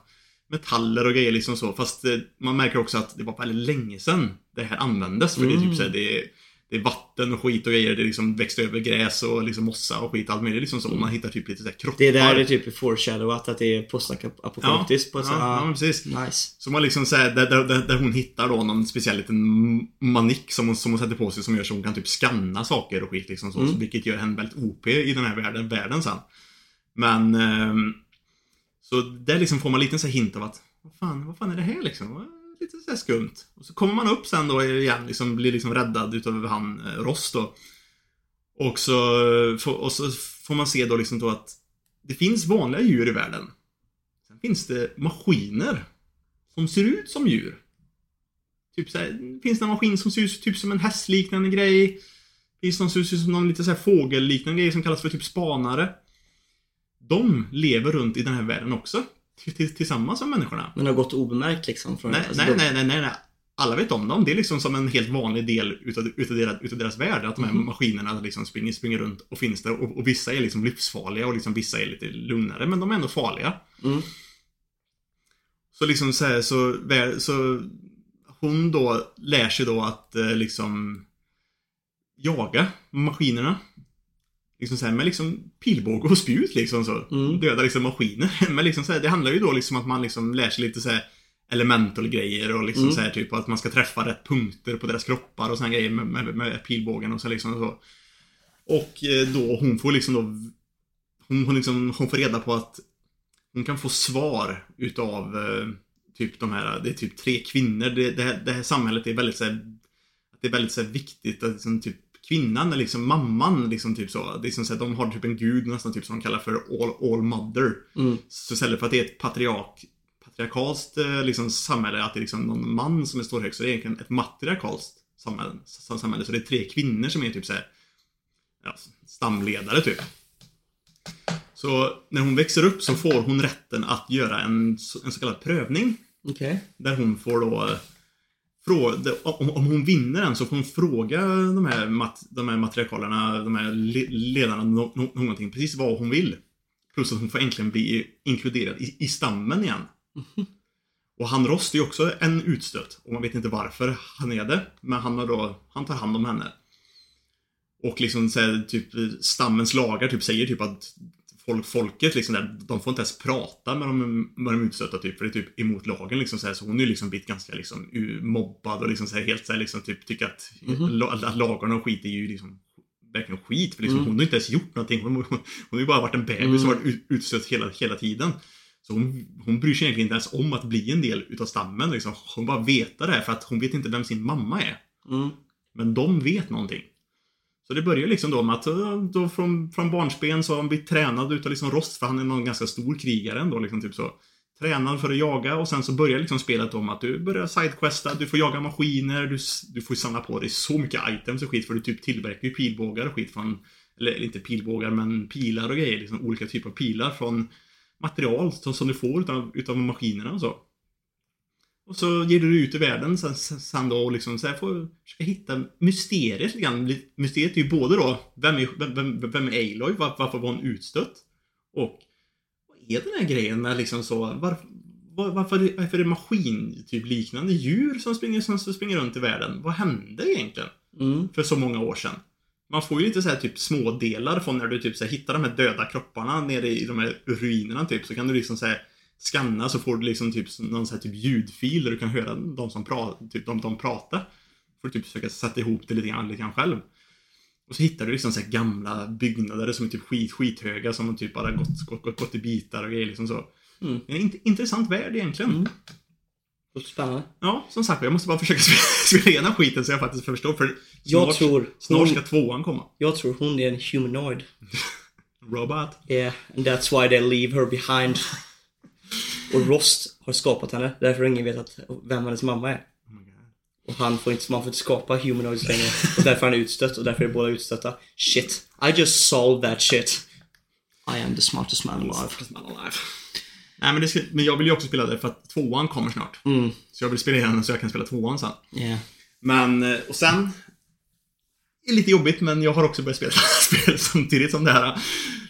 Metaller och grejer liksom så, fast man märker också att det var väldigt länge sedan det här användes, för det är typ så här, det är vatten och skit och grejer, det liksom växte över gräs och liksom mossa och skit, allt möjligt liksom så, man hittar typ lite så här kroppar. Det är där det typ är foreshadowat att det är postapokalyptiskt på så här. Ja, precis. Nice. Så man liksom så här, där hon hittar då någon speciell liten manik som hon sätter på sig som gör så hon kan typ skanna saker och skit liksom så, vilket gör henne väldigt OP i den här världen sen. Men så där liksom får man lite så här hint av att vad fan är det här liksom? Lite så skumt. Och så kommer man upp sen då igen, liksom blir liksom räddad utav han Ross då. Och så får man se då liksom då att det finns vanliga djur i världen. Sen finns det maskiner som ser ut som djur. Typ så här, finns det en maskin som ser ut typ som en hästliknande grej. Finns någon som ser ut som någon lite så här fågelliknande grej som kallas för typ spanare. De lever runt i den här världen också. Tillsammans med människorna. Men det har gått obemärkt liksom från, nej. Alla vet om dem. Det är liksom som en helt vanlig del utav deras värld. Att de här maskinerna liksom springer runt och finns där. Och vissa är liksom livsfarliga. Och liksom vissa är lite lugnare. Men de är ändå farliga. Så liksom så hon då lär sig då att liksom jaga maskinerna. Liksom så här, med liksom pilbåge och spjut liksom så. Döda liksom maskiner. Men liksom så här, det handlar ju då liksom att man liksom lär sig lite så här elemental grejer och liksom så här typ att man ska träffa rätt punkter på deras kroppar och såna grejer med pilbågen och så liksom och så. Och då hon får liksom då hon får reda på att hon kan få svar utav typ de här, det är typ 3 kvinnor. Det här samhället är väldigt så här, det är väldigt så här viktigt att liksom, typ kvinnan är liksom mamman liksom typ så. Det är som så att de har typ en gud nästan typ som de kallar för all mother. Så istället för att det är ett patriarkalt liksom samhälle, att det är liksom någon man som är stor högst, så det är egentligen ett matriarkalt samhälle. Så det är 3 kvinnor som är typ så här, ja, stamledare typ. Så när hon växer upp så får hon rätten att göra en så kallad prövning. Okay. Där hon får då om hon vinner den så får hon fråga de här matriarkalerna, de här ledarna någonting, precis vad hon vill. Plus att hon får äntligen bli inkluderad i stammen igen. Och han Rost är också en utstött. Och man vet inte varför han är det. Men han tar hand om henne. Och liksom så här, typ stammens lagar typ säger typ att folket liksom där, de får inte ens prata med de utstötta typ, för det är typ emot lagen liksom så här, så hon är liksom blivit ganska liksom mobbad och liksom så här, helt så här, liksom typ tycker att lagarna och skit är ju liksom verkligen skit, för liksom hon har inte ens gjort någonting, hon har ju bara varit en bebis som varit utstött hela tiden. Så hon bryr sig egentligen inte ens om att bli en del utav stammen liksom. Hon bara vet det här för att hon vet inte vem sin mamma är. Men de vet någonting. Så det börjar liksom då med att då från barnsben så har han blivit tränad utav liksom Rost, för han är någon ganska stor krigare ändå liksom typ så. Tränad för att jaga, och sen så börjar liksom spelet om att du börjar sidequesta, du får jaga maskiner, du får samla på dig så mycket items och skit, för du typ tillverkar ju pilbågar och skit från, eller inte pilbågar men pilar och grejer, liksom olika typer av pilar från material som du får utav maskinerna och så. Och så ger du ut i världen sen då, och liksom så här får försöka hitta mysteriet lite grann. Mysteriet är ju både då vem är Aloy, varför var hon utstött? Och vad är den här grejen med liksom så varför är det maskin typ liknande djur som springer runt i världen? Vad hände egentligen för så många år sedan? Man får ju lite så här typ små delar från när du typ så här hittar de här döda kropparna nere i de här ruinerna typ, så kan du liksom så här skanna, så får du liksom typ någon så här typ ljudfil där du kan höra de som typ de pratar. Får du typ försöka sätta ihop det lite grann själv. Och så hittar du liksom så här gamla byggnader som är typ skithöga som typ bara gått i bitar och grejer liksom så. Det är en intressant värld egentligen. Och spännande. Ja, som sagt, jag måste bara försöka spela igenom skiten så jag faktiskt förstår, för snart ska tvåan komma. Jag tror hon är en humanoid. Robot. Yeah, and that's why they leave her behind. Och Rost har skapat henne, därför ingen vet vem hennes mamma är. Oh my God. Och man får inte skapa humanoids längre. Och därför han är utstött, och därför är båda utstötta. Shit, I just solved that shit. I am the smartest man alive. Nej, men jag vill ju också spela det för att tvåan kommer snart. Så jag vill spela igen så jag kan spela tvåan sen. Yeah. Men, och sen är lite jobbigt, men jag har också börjat spela spel samtidigt som det här.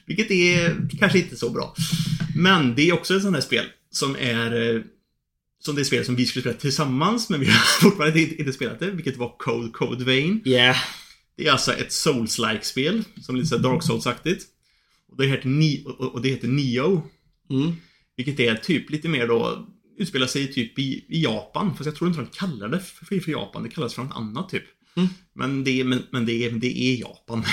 Vilket är kanske inte så bra. Men det är också ett sånt här spel som det är spel som vi skulle spela tillsammans, men vi har fortfarande inte spelat det, vilket var Code Vein. Yeah. Det är alltså ett Souls-like spel som är lite så här Dark Souls-aktigt. Och det heter Nioh. Vilket är typ lite mer då, utspelar sig typ i Japan. Fast jag tror inte de kallar det för Japan. Det kallas för något annat typ. Men det är Japan.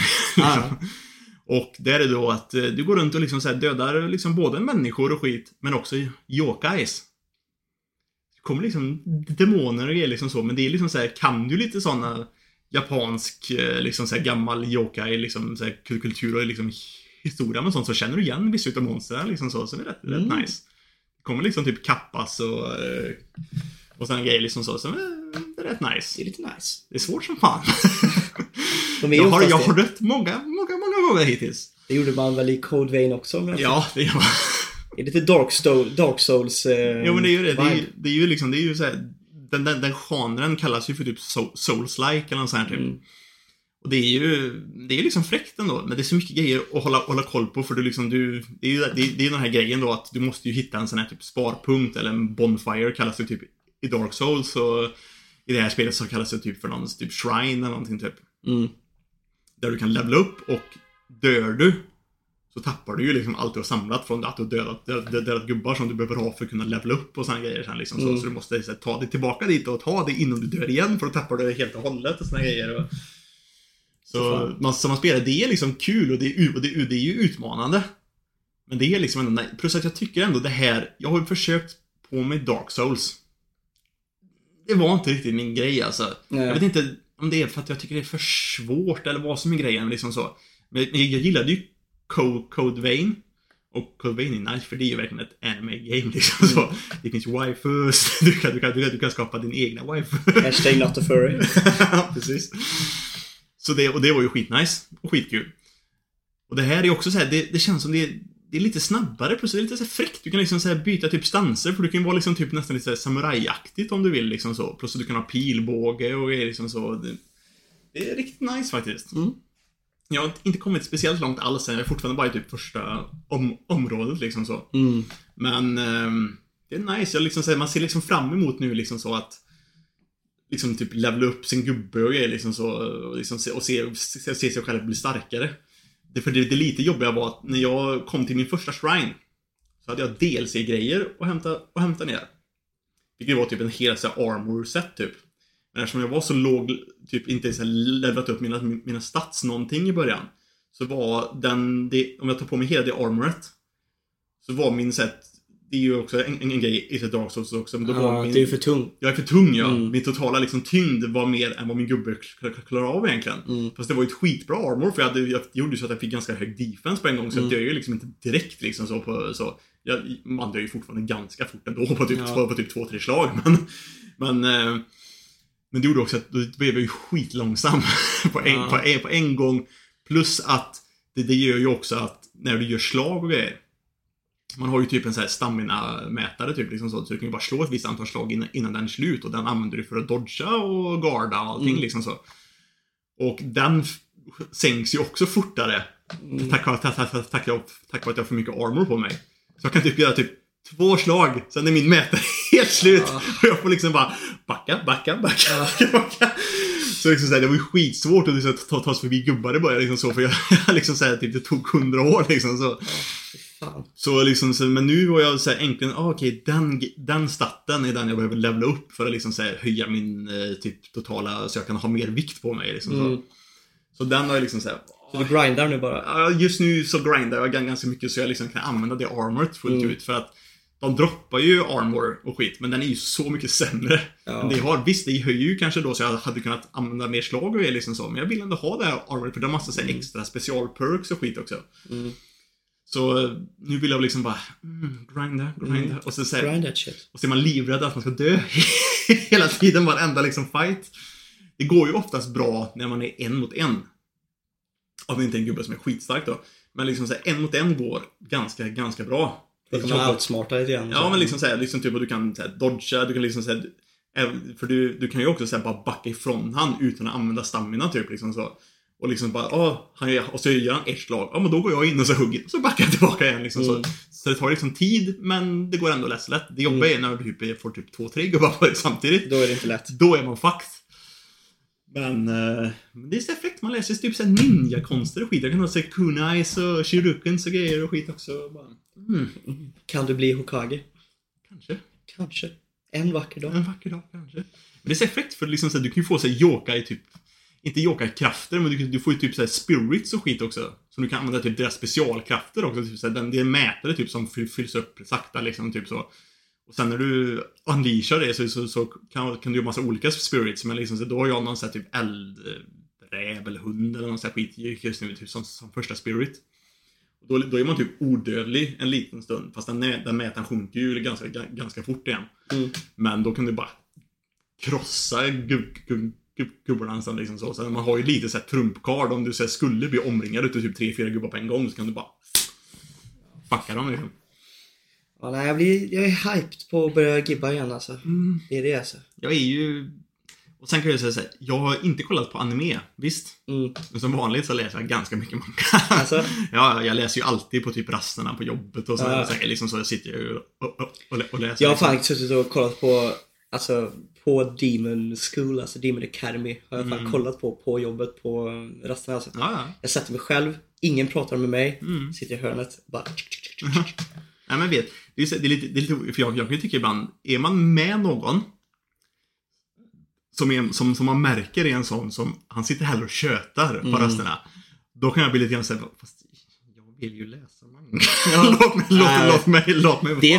Och där är det då att du går runt och liksom så här dödar liksom både människor och skit, men också yokais. Det kommer liksom demoner och grejer liksom så. Men det är liksom så här, kan du lite sådana japansk liksom så här gammal yokai liksom så här kultur och liksom historia med sånt, så känner du igen vissa utav monsterna liksom så är det rätt nice. Det kommer liksom typ kappas och sådana grejer liksom så är det rätt nice. Det är lite nice. Det är svårt som fan. Jag har dött många gånger hittills. Det gjorde man väl i Code Vein också? Ja, det gör man. Det är lite Dark Souls. Ja, men det är ju det. Det är ju liksom, det är ju så här, den genren kallas ju för typ Souls-like eller något sånt här typ. Och det är ju liksom fräckt ändå, men det är så mycket grejer att hålla koll på, för du liksom det är den här grejen då att du måste ju hitta en sån här typ sparpunkt, eller en bonfire kallas det typ i Dark Souls, och i det här spelet så kallas det typ för någon typ shrine eller någonting typ. Där du kan levela upp, och dör du så tappar du ju liksom allt du har samlat från att du har dödat gubbar som du behöver ha för att kunna levela upp och såna grejer sen liksom. Så du måste så här, ta dig tillbaka dit och ta det innan du dör igen, för då tappar du det helt och hållet och såna grejer och... Så man spelar, det är liksom kul, och det är ju utmanande. Men det är liksom ändå, plus att jag tycker ändå det här, jag har ju försökt på mig Dark Souls. Det var inte riktigt min grej alltså. Nej. Jag vet inte om det är för att jag tycker det är för svårt eller vad som är grejen liksom så. Men jag gillade ju Code Vein. Och Code Vein är nice, för det är ju verkligen ett anime-game liksom så. Det finns waifus, du kan skapa din egna waifu. Hashtag not a furry. Precis. Så det var ju skitnice och skitkul. Och det här är också så här, det känns som det är lite snabbare, plus det är lite så här fräckt. Du kan liksom så här byta typ stanser, för du kan vara liksom typ nästan lite så här samurajaktigt om du vill liksom så. Plus du kan ha pilbåge och är liksom så. Det är riktigt nice faktiskt. Jag har inte kommit speciellt långt alls än. Jag är fortfarande bara i typ första området liksom så. Men det är nice. Jag liksom så här, man ser liksom fram emot nu liksom så att liksom typ levela upp sin gubbe och grejer liksom så, och liksom se sig själv bli starkare. Det lite jobbiga var att när jag kom till min första shrine så hade jag DLC-grejer att hämta ner. Vilket var typ en hel så här armor-set typ. Men eftersom jag var så låg, typ inte så här levelat upp mina stats någonting i början, så var om jag tar på mig hela det armoret, så var min set. Det är ju också en grej i Dark Souls också. Men då var det är för tung. Jag är för tung, ja. Min totala liksom tyngd var mer än vad min gubbe klarade av egentligen. Fast det var ju ett skitbra armor, för jag gjorde så att jag fick ganska hög defense på en gång. Så jag dör ju liksom inte direkt liksom så. Man dör ju fortfarande ganska fort ändå på typ 2-3 slag. Men det gjorde också att då blev jag ju skitlångsam på en gång. Plus att det gör ju också att när du gör slag och grejer, Man har ju typ en så här stamina-mätare typ, liksom så. Så du kan ju bara slå ett visst antal slag innan den är slut. Och den använder du för att dodga och garda och allting, liksom så. Och den sänks ju också fortare tack vare att jag har för mycket armor på mig. Så jag kan typ göra typ 2 slag, sen är min mätare helt slut. Och jag får liksom bara backa. Så liksom så här, det var ju skitsvårt att liksom ta oss förbi gubbar i början, liksom så. För jag liksom så här, typ, det tog 100 år liksom så. Så liksom, men nu har jag så här enkelt, den statten är den jag behöver levla upp för att liksom så här höja min typ totala, så jag kan ha mer vikt på mig liksom, så den har jag liksom så här. Så du grindar nu bara? Just nu så grindar jag ganska mycket, så jag liksom kan använda det armoret fullt ut. För att de droppar ju armor och skit, men den är ju så mycket sämre än det jag har. Visst, det höjer ju kanske då, så jag hade kunnat använda mer slag och liksom så. Men jag vill ändå ha det här armoret, för det har massa så här extra specialperks och skit också. Så nu vill jag liksom bara grinda. Och så här, grind that shit. Och så är man livrädd att man ska dö hela tiden, varenda liksom fight. Det går ju oftast bra när man är en mot en, om inte en gubbe som är skitstark då. Men liksom så här, en mot en går ganska bra. Det kan vara outsmarta igen. Ja, men liksom så här, liksom typ, och du kan så här dodga, du kan liksom så här, för du kan ju också så här bara backa ifrån han utan att använda stamina typ liksom så. Och liksom bara, och så gör han ett slag. Ja, men då går jag in och så hugger. Så backar jag tillbaka igen liksom så. Så det tar liksom tid, men det går ändå lätt. Det jobbar är när du typ får typ 2-3 gubbar på det samtidigt. Då är det inte lätt. Då är man fucked. Men det är så effekt, man läser typ såhär ninja-konster och skit. Jag kan ha såhär kunais och shurikens och grejer och skit också. Kan du bli Hokage? Kanske. En vacker dag, kanske. Men det är så effekt, för liksom såhär, du kan ju få såhär yokai i typ, inte yokai-krafter, men du får ju typ såhär spirits och skit också. Så du kan använda typ deras specialkrafter också, typ såhär, det är en mätare typ som fylls upp sakta liksom, typ så. Och sen när du unleashar det så kan du göra massa olika spirits. Men liksom, så då har jag någon sån här typ eldräv eller hund eller någon sån här skit just nu typ, som första spirit. Och då är man typ odödlig en liten stund. Fast den mätan sjunker ju ganska fort igen. Men då kan du bara krossa gubbarna nästan liksom så. Så man har ju lite så här trumpkard. Om du så här skulle bli omringad utav typ 3-4 gubbar på en gång, så kan du bara fucka dem liksom. Ja, nej, jag är hyped på att börja gibba igen alltså. Det är det alltså. Jag är ju... Och sen kan jag säga så här, jag har inte kollat på anime, visst? Men som vanligt så läser jag ganska mycket manga. Alltså? Ja, jag läser ju alltid på typ rasterna på jobbet och så. Ja. Så, liksom, så jag sitter ju och läser. Jag har faktiskt suttit och kollat på... Alltså på Demon School, alltså Demon Academy har jag fan kollat på jobbet på rasterna alltså. Ja. Jag sätter mig själv, ingen pratar med mig, sitter i hörnet, bara... Nej, men vet, det är lite för jag tycker ibland, är man med någon som man märker är en sån som han sitter här och tjötar på rasterna, då kan jag bli lite grann såhär, fast jag vill ju läsa manga. Låt mig. Det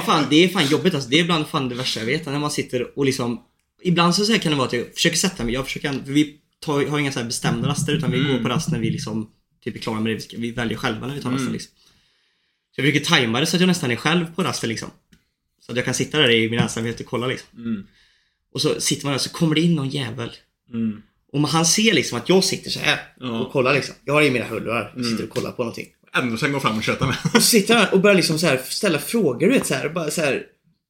är fan jobbigt alltså. Det är ibland fan det värsta jag vet, när man sitter och liksom, ibland så kan det vara att jag försöker sätta mig, vi har inga så här bestämda raster, utan vi går på rast när vi liksom typ är klara med det, vi väljer själva när vi tar rasten liksom. Så jag brukar tajma det så att jag nästan är själv på rasten liksom. Så att jag kan sitta där i min ensamhet och kolla liksom. Och så sitter man där, så kommer det in någon jävel. Och han ser liksom att jag sitter så här och kollar liksom. Jag har i mina hörlurar och sitter och kollar på någonting. Ändå sen går fram och köta med. Och sitter där och börjar liksom så här ställa frågor, du vet så här. Bara så här,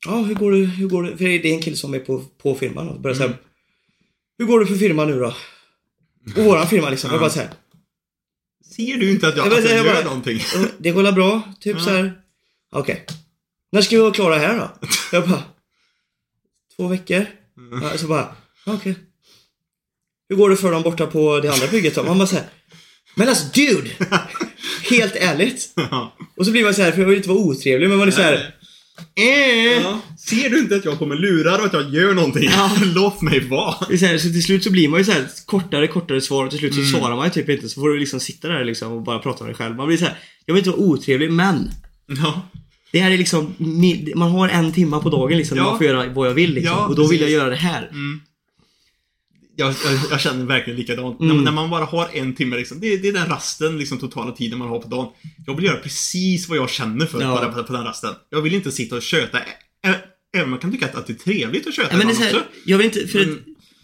hur går det? För det är en kille som är på firman och börjar så här, hur går det för firman nu då? Och våran firma liksom, jag bara så här. Ser du inte att jag gör någonting? Det går bra, typ så här. Okej. När ska vi vara klara här då? Jag bara, 2 veckor. Ja, så bara, okej. Hur går det för dem borta på det andra bygget då? Man bara så här, men alltså dude, helt ärligt. Och så blir man så här, för jag vill inte vara otrevlig, men man är så här. Ser du inte att jag kommer lura och att jag gör någonting? Låt mig vara. Så till slut så blir man ju så här kortare svar, och till slut så svarar man ju typ inte. Så får du liksom sitta där liksom och bara prata med dig själv. Man blir så här, jag vill inte vara otrevlig, men det här är liksom, man har 1 timme på dagen liksom, man får göra vad jag vill liksom, och då vill jag göra det här. Jag känner verkligen likadant. När man bara har 1 timme liksom, det är den rasten liksom, totala tiden man har på dagen. Jag vill göra precis vad jag känner för på den rasten. Jag vill inte sitta och köta. Även man kan tycka att det är trevligt att köta. Men det är så här, jag vill inte, för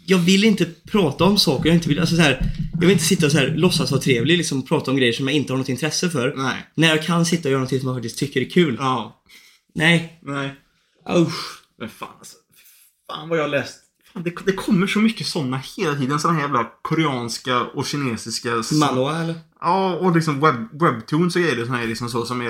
jag vill inte prata om saker jag inte vill, alltså så här, jag vill inte sitta och så här låtsas vara trevlig liksom, och prata om grejer som jag inte har något intresse för. Nej. När jag kan sitta och göra något som jag faktiskt tycker är kul. Ja. Nej. Nej. Usch. Men fan alltså, fan vad jag har läst. Det kommer så mycket sådana hela tiden. Sådana jävla koreanska och kinesiska manhwa eller? Ja, och liksom webtoons och grejer sådana här, liksom så, som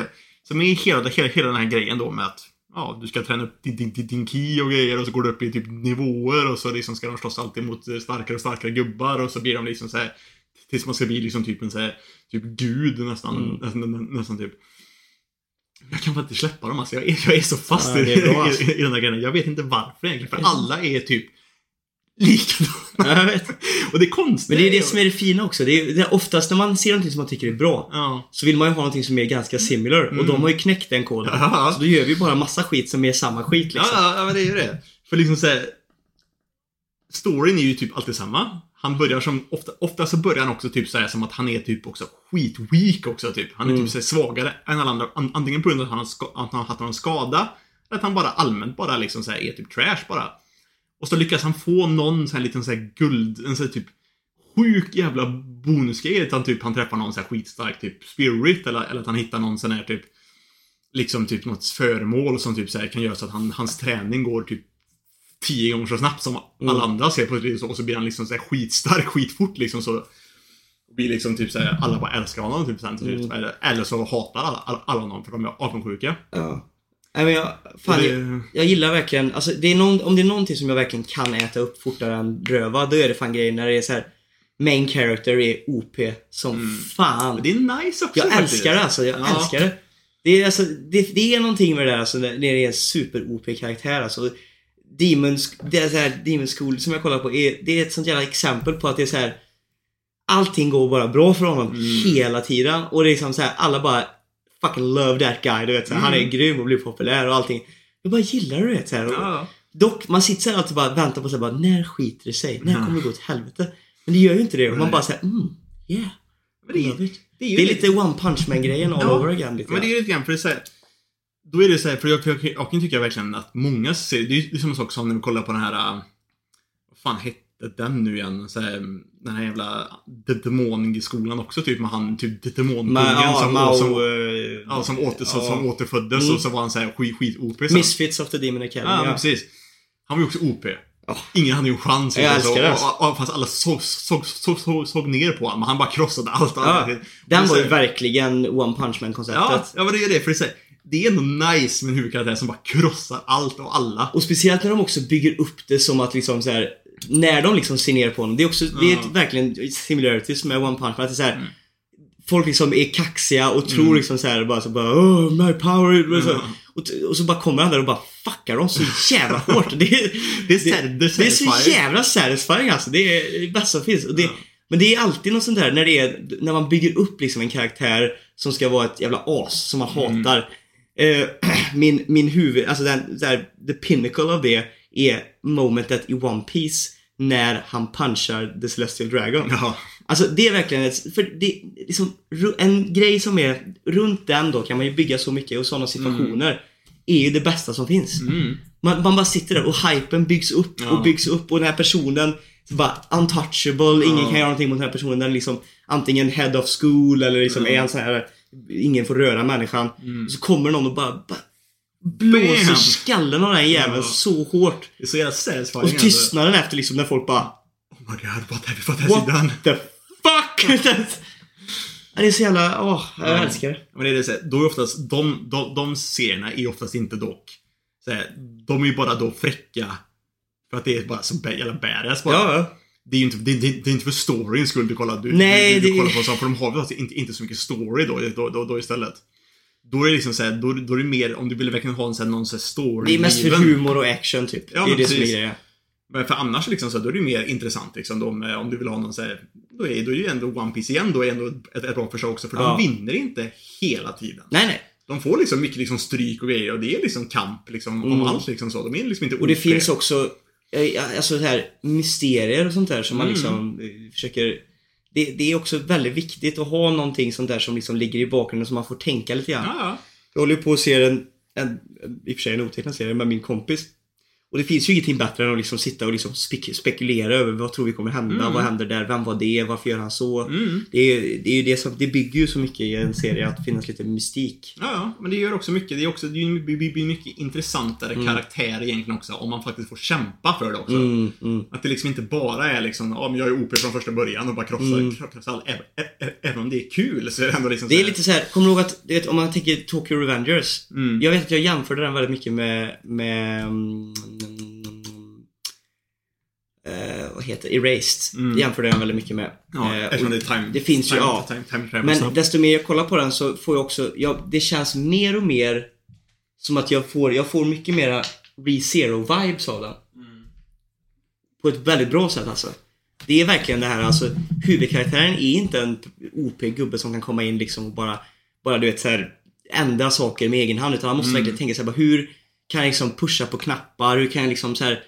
är hela den här grejen då med att ja, du ska träna upp din ki och grejer. Och så går du upp i typ nivåer. Och så liksom ska de slåss alltid mot starkare och starkare gubbar. Och så blir de liksom så här, tills man ska bli liksom typ en så här, typ gud nästan, nästan typ. Jag kan inte släppa dem, alltså jag är så fast i den här grejen. Jag vet inte varför egentligen, för alla är typ likadana. Jag vet. Och det är konstigt. Men det är det som är det fina också. Det är oftast när man ser någonting som man tycker är bra, ja, så vill man ju ha någonting som är ganska similar. Mm. Och de har ju knäckt den koden. Ja. Så då gör vi ju bara massa skit som är samma skit liksom. Ja, men det är ju det. För liksom så här, storyn är ju typ alltid samma. Han börjar som ofta så börjar han också typ så här, som att han är typ också skitweak också typ. Han är typ så här, svagare än alla andra, antingen på grund av att han har haft någon skada eller att han bara allmänt bara liksom så här, är typ trash bara. Och så lyckas han få någon så här liten så här guld, en så här typ sjuk jävla bonusgrej att han typ han träffar någon så här skitstark typ spirit eller att han hittar någon sån här typ liksom typ något föremål som typ så här kan göra så att hans träning går typ 10 gånger så snabbt som alla andra ser på det, och så blir han liksom så här skitstark skitfort liksom, så blir liksom typ så här, alla bara älskar honom typ sen typ, eller så hatar alla honom för de är avundsjuka. Ja. Men jag gillar verkligen alltså, det är om det är någonting som jag verkligen kan äta upp fortare än röva, då är det fan grejer när det är så här main character är OP som fan. Det är nice också. Jag älskar det alltså, älskar det. Det är alltså det är någonting med det där alltså, när det är en super OP karaktär alltså. Demon School som jag kollar på det är ett sånt jävla exempel på att det är så här, allting går bara bra för honom hela tiden, och det är liksom så här, alla bara fucking love that guy, du vet så här, han är grym och blir populär och allting. Jag bara gillar det, vet så här, och, dock man sitter så här alltid bara väntar på så här, bara när skiter det sig, när kommer det gå åt helvete, men det gör ju inte det. Och man bara så här, yeah. Men det är lite One Punch Man grejen all over again lite. Men det är ju lite grann för det så här. Då är det så här, för jag kan tycka verkligen att många ser, det är ju samma sak som när vi kollar på den här, vad fan hette den nu igen, så här, den här jävla demonskolan också typ, med han typ demonungen som återföddes och så var han så här skit OP. Misfits of the Demon Academy. Ja, precis. Han var ju också OP. Ingen hade ju en chans. Jag älskar det. Fast alla såg ner på honom, men han bara krossade allt. Den var ju verkligen One Punch Man-konceptet. Ja, men det är ju det, för det är det är nog nice med en huvudkaraktär som bara krossar allt och alla. Och speciellt när de också bygger upp det som att liksom så här, när de liksom ser ner på honom. Det är också det är verkligen similarities med One Punch Man, att det är så här, folk liksom är kaxiga och tror liksom så här bara oh my power och så bara kommer han där och bara fuckar dem så jävla hårt. Det är så jävla satisfying alltså. Det är det bästa finns, och det men det är alltid något sånt där när man bygger upp liksom en karaktär som ska vara ett jävla as som man hatar. Min huvud, alltså den där, the pinnacle av det är momentet i One Piece när han punchar The Celestial Dragon. Alltså det är verkligen för det liksom, en grej som är runt den då kan man ju bygga så mycket, och sådana situationer är ju det bästa som finns. Man bara sitter där och hypen byggs upp och byggs upp, och den här personen bara untouchable, ingen kan göra någonting mot den här personen, den liksom antingen head of school eller liksom är en sån här, ingen får röra människan. Så kommer någon och bara blåser skallen av den här jäveln så hårt. Det är så jävla satisfying. Och tystnaden efter liksom när folk bara oh my god, what the fuck. Det är så jävla jag älskar det. Men det är det så här, då är oftast de serierna är oftast inte dock så här, de är ju bara då fräcka för att det är bara så jävla badass bara. Det är inte för storyns skull du kollar, du kollar på sånt, för de har väl alltså inte så mycket story då istället. Då är det liksom så här, då är det mer om du vill verkligen ha en sån någon så här story. Det är mest för humor och action typ. Ja, det är det som är grejen. Men för annars liksom så här, då är det mer intressant liksom om du vill ha någon så här, då är ju ändå One Piece igen, då är ändå ett bra försök också, för de vinner inte hela tiden. Nej. De får liksom mycket liksom stryk och grejer, och det är liksom kamp liksom om allt liksom så. De är liksom inte. Och det finns också alltså så här mysterier och sånt där som man liksom försöker. Det är också väldigt viktigt att ha någonting sånt där som liksom ligger i bakgrunden som man får tänka lite grann. Jag håller på att se en i och för sig en otecknad serie med min kompis, Och det finns ju ingenting bättre än att liksom sitta och liksom spekulera över vad tror vi kommer hända, vad händer där, vem var det, varför gör han så. Det är ju det som, det bygger ju så mycket i en serie att finnas lite mystik. Ja, men det gör också mycket, det blir mycket intressantare karaktär egentligen också om man faktiskt får kämpa för det också. Att det liksom inte bara är liksom, ja men jag är OP från första början och bara krossar allt. Även om det är kul så är det ändå liksom det är lite så här, kommer du ihåg att, vet, om man tänker Tokyo Revengers, jag vet att jag jämförde den väldigt mycket med vad heter Erased. Jämförde den väldigt mycket med. Ja, eftersom det är time. Det finns time, ju ja. Time men desto mer jag kollar på den så får jag också det känns mer och mer som att jag får mycket mera ReZero vibes av den. På ett väldigt bra sätt alltså. Det är verkligen det här alltså, huvudkaraktären är inte en OP-gubbe som kan komma in liksom och bara du vet så här ändra saker med egen hand, utan man måste verkligen tänka sig bara hur kan jag liksom pusha på knappar, hur kan jag liksom så här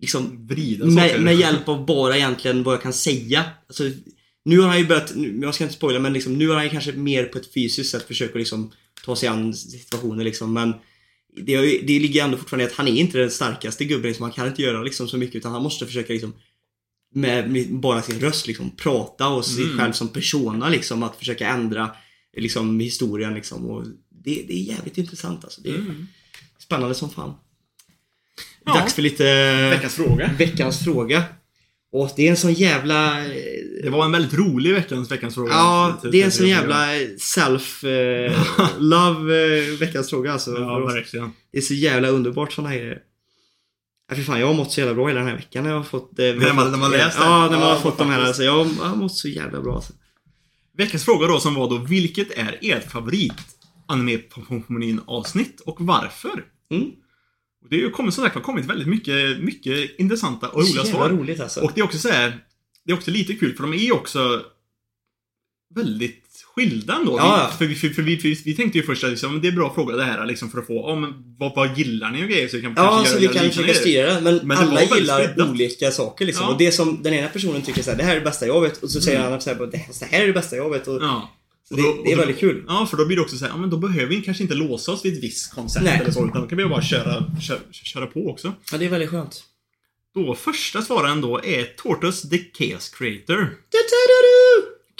liksom vrida saker med hjälp av bara egentligen vad jag kan säga. Alltså, nu har han ju börjat, jag ska inte spoila men liksom, nu har han ju kanske mer på ett fysiskt sätt försöker liksom ta sig an situationer liksom, men det ligger ändå fortfarande i att han är inte den starkaste gubben liksom, han kan inte göra liksom så mycket utan han måste försöka liksom med bara sin röst liksom prata och sig själv som persona liksom, att försöka ändra liksom historien liksom, och det är jävligt intressant alltså. Det är spännande som fan. Ja. Dags för lite veckans fråga. Och det är en sån jävla, det var en väldigt rolig veckans fråga. Ja, det är en sån jävla self love veckans fråga alltså. Ja, verkligen. Det är så jävla underbart såna här. Ja, för fan, jag har mått så jävla bra hela den här veckan. Jag har fått när man läst de här alltså, jag har mått så jävla bra alltså. Veckans fråga då som var då, vilket är ert favorit anime på menyn avsnitt och varför? Det har kommit, som sagt, kommit väldigt mycket intressanta och roliga svar. Roligt alltså. Och det är också så här, det är också lite kul för de är också väldigt skilda ändå. Ja. Vi tänkte ju först att liksom, det är bra fråga det här liksom, för att få vad gillar ni och grejer så vi kan försöka styra, men alla gillar olika saker liksom. Ja. Och det som den ena personen tycker så här, det här är det bästa jag vet, och så säger den andra så här, det här är det bästa jag vet, och ja. Det är väldigt kul. Ja, för då blir det också så här, ja men då behöver vi kanske inte låsa oss vid ett visst koncept. Nej. Eller så, utan då kan vi bara köra på också. Ja, det är väldigt skönt. Då första svaren då är Tortoise the Chaos Creator.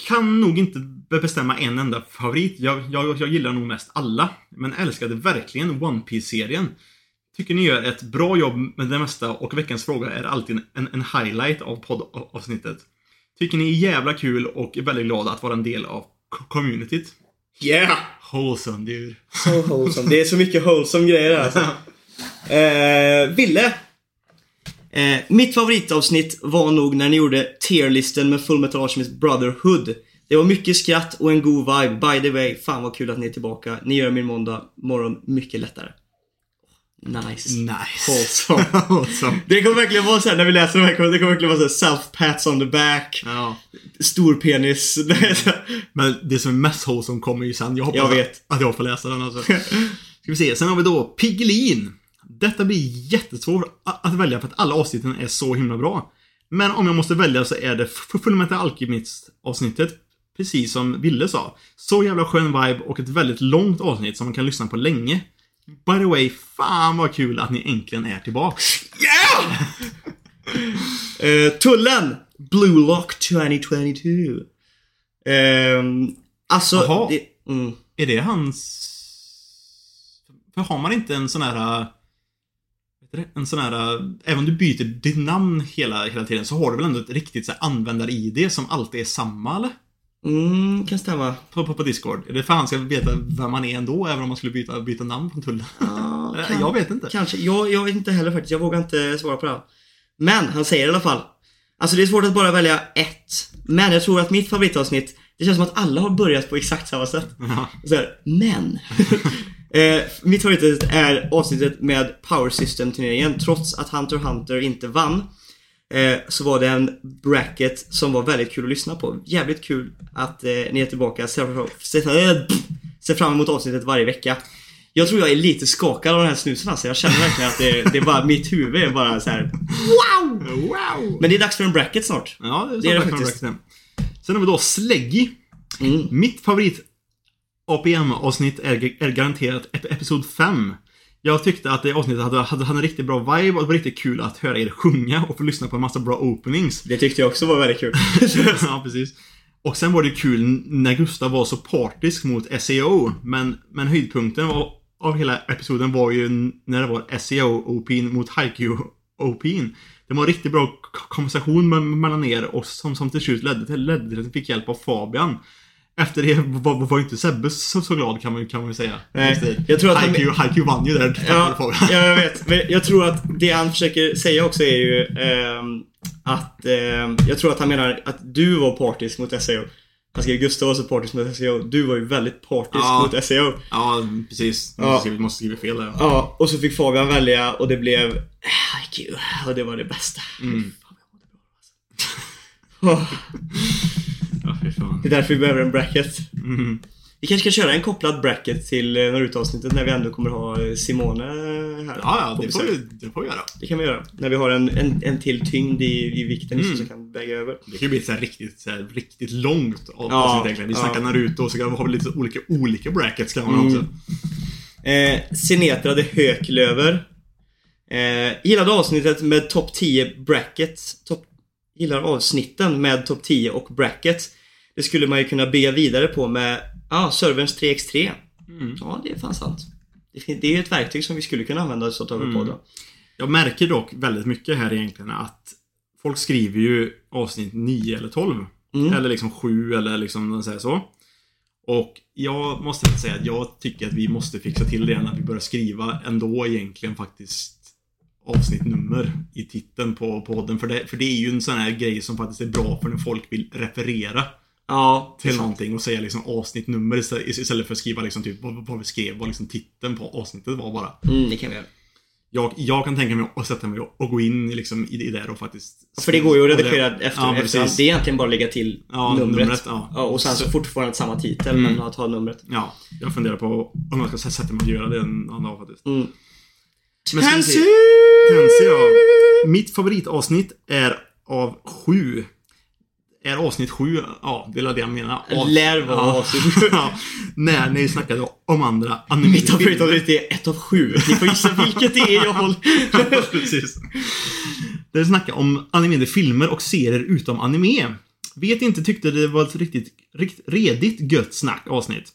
Kan nog inte bestämma en enda favorit. Jag gillar nog mest alla, men älskade verkligen One Piece-serien. Tycker ni gör ett bra jobb med det mesta, och veckans fråga är alltid en highlight av poddavsnittet. Tycker ni är jävla kul och är väldigt glada att vara en del av communityt. Yeah! Wholesome, dude. So wholesome. Det är så mycket wholesome grejer alltså. Ville. Mitt favoritavsnitt var nog när ni gjorde tierlisten med Fullmetal Alchemist Brotherhood. Det var mycket skratt och en god vibe. By the way, fan vad kul att ni är tillbaka. Ni gör min måndag morgon mycket lättare. Nice. Awesome. Det kommer verkligen vara så här, när vi läser de här, det kommer verkligen vara så här, self pats on the back. Ja. Stor penis. Men det som är mest wholesome kommer ju sen. Jag vet att jag får läsa den alltså. Ska vi se, sen har vi då Piggelin. Detta blir jättesvårt att välja för att alla avsnitten är så himla bra. Men om jag måste välja så är det Fullmetal Alchemist avsnittet precis som Ville sa. Så jävla skön vibe och ett väldigt långt avsnitt som man kan lyssna på länge. By the way, fan vad kul att ni äntligen är tillbaka. Yeah! Tullen Blue Lock 2022. Alltså det, är det hans? För har man inte en sån här, även om du byter ditt namn hela tiden, så har du väl ändå ett riktigt så här användar-ID som alltid är samma, eller? Kan stämma. På Discord. Är det fan ska veta vem man är ändå, även om man skulle byta namn från tullen? Ja, jag vet inte. Kanske. Jag vet inte heller faktiskt. Jag vågar inte svara på det. Men han säger i alla fall. Alltså det är svårt att bara välja ett. Men jag tror att mitt favoritavsnitt, det känns som att alla har börjat på exakt samma sätt. Ja. Så här, men mitt favoritavsnitt är avsnittet med Power System-turneringen. Trots att Hunter x Hunter inte vann, så var det en bracket som var väldigt kul att lyssna på. Jävligt kul att ni är tillbaka. Ser fram emot avsnittet varje vecka. Jag tror jag är lite skakad av den här snusen alltså. Jag känner verkligen att det är bara, mitt huvud är bara så här. Wow! Men det är dags för en bracket snart. Ja, det är faktiskt. Sen har vi då Släggy. Mitt favorit APM-avsnitt är garanterat episod 5. Jag tyckte att det avsnittet hade en riktigt bra vibe, och det var riktigt kul att höra er sjunga och få lyssna på en massa bra openings. Det tyckte jag också var väldigt kul. Ja, precis. Och sen var det kul när Gustav var så partisk mot SEO, men höjdpunkten av hela episoden var ju när det var SEO-opin mot Haiku-opin. Det var en riktigt bra konversation mellan er, och som till slut ledde till att vi fick hjälp av Fabian. Efter det var inte Sebbe så glad, kan man ju säga. Nej, jag tror att Haiku vann ju där. Ja, jag vet. Men jag tror att det han försöker säga också är ju att jag tror att han menar att du var partisk mot SEO. Alltså Gustav var så partisk mot SEO. Du var ju väldigt partisk mot SEO. Ja, precis. Vi måste skriva fel där. Ja, och så fick Fabian välja, och det blev Haiku. Och det var det bästa. Mm. Det är därför vi behöver en bracket. Mm. Vi kanske ska köra en kopplad bracket till Naruto-avsnittet när vi ändå kommer ha Simone här. Ja, det får vi göra. Det kan vi göra. När vi har en till tyngd i vikten som kan väga över. Det kan ju bli så här riktigt långt avsnitt. Vi snackar Naruto, och så kan vi ha lite olika brackets kan man också. Sinetrade höklöver. Gillade avsnittet med topp 10 brackets. Gillar avsnitten med topp 10 och brackets. Det skulle man ju kunna bygga vidare på med serverns 3x3. Mm. Ja, det är fan sant. Det är ju ett verktyg som vi skulle kunna använda oss av på då. Jag märker dock väldigt mycket här egentligen att folk skriver ju avsnitt 9 eller 12. Eller liksom 7 eller liksom så. Och jag måste säga att jag tycker att vi måste fixa till det när vi börjar skriva ändå egentligen faktiskt avsnittnummer i titeln på podden. För det är ju en sån här grej som faktiskt är bra för när folk vill referera till någonting och säga liksom avsnittnummer istället för att skriva liksom typ vad vi skrev, vad liksom titeln på avsnittet var bara. Det kan vi göra. Jag kan tänka mig att sätta mig och gå in liksom i det där och faktiskt... Ja, för det går ju att redigera efter. Det är egentligen bara att lägga till numret. Ja, och sen så fortfarande samma titel men att ha numret. Ja, jag funderar på om man ska sätta mig och göra det en annan dag faktiskt. Mitt favoritavsnitt är av 7. Är avsnitt 7, det är det jag menar. När ni snackade om andra anime. Mitt favoritavsnitt är 1 av 7. Ni får gissa vilket det är jag håller. Precis. Där snackar om animerade filmer och serier utom anime. Vet inte, tyckte det var ett riktigt gött snack avsnitt.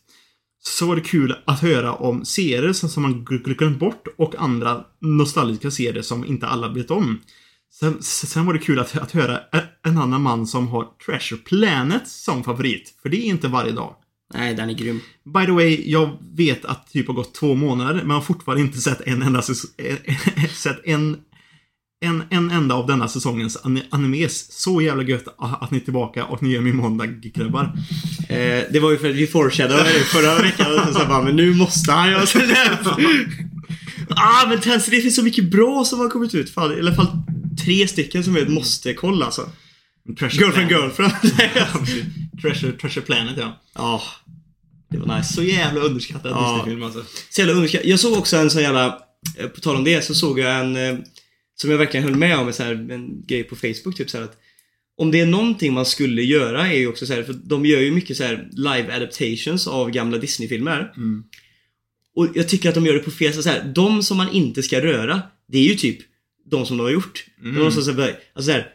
Så var det kul att höra om serier som man glömt bort och andra nostalgiska serier som inte alla vet om. Sen var det kul att höra en annan man som har Treasure Planet som favorit. För det är inte varje dag. Nej, den är grym. By the way, jag vet att typ har gått 2 månader men jag har fortfarande inte sett en enda av denna säsongens animes. Så jävla gött att ni är tillbaka och ni gör min måndag, grabbar. Det var ju för att vi foreshadowade förra veckan och så bara, men nu måste han göra sådär. Men Tensi, det finns så mycket bra som har kommit ut. I alla fall 3 stycken som är ett måste-koll alltså. Girlfriend. Treasure Planet, ja. Ja, det var nice. Så jävla underskattad Disney-film alltså. Så jävla underskattad. Jag såg också en sån jävla, på tal om det, så såg jag en... som jag verkligen höll med om så här, en grej på Facebook typ så här, att om det är någonting man skulle göra är ju också så här, för de gör ju mycket så här live adaptations av gamla Disney-filmer. Och jag tycker att de gör det på fel så här, de som man inte ska röra, det är ju typ de som de har gjort. De som så här,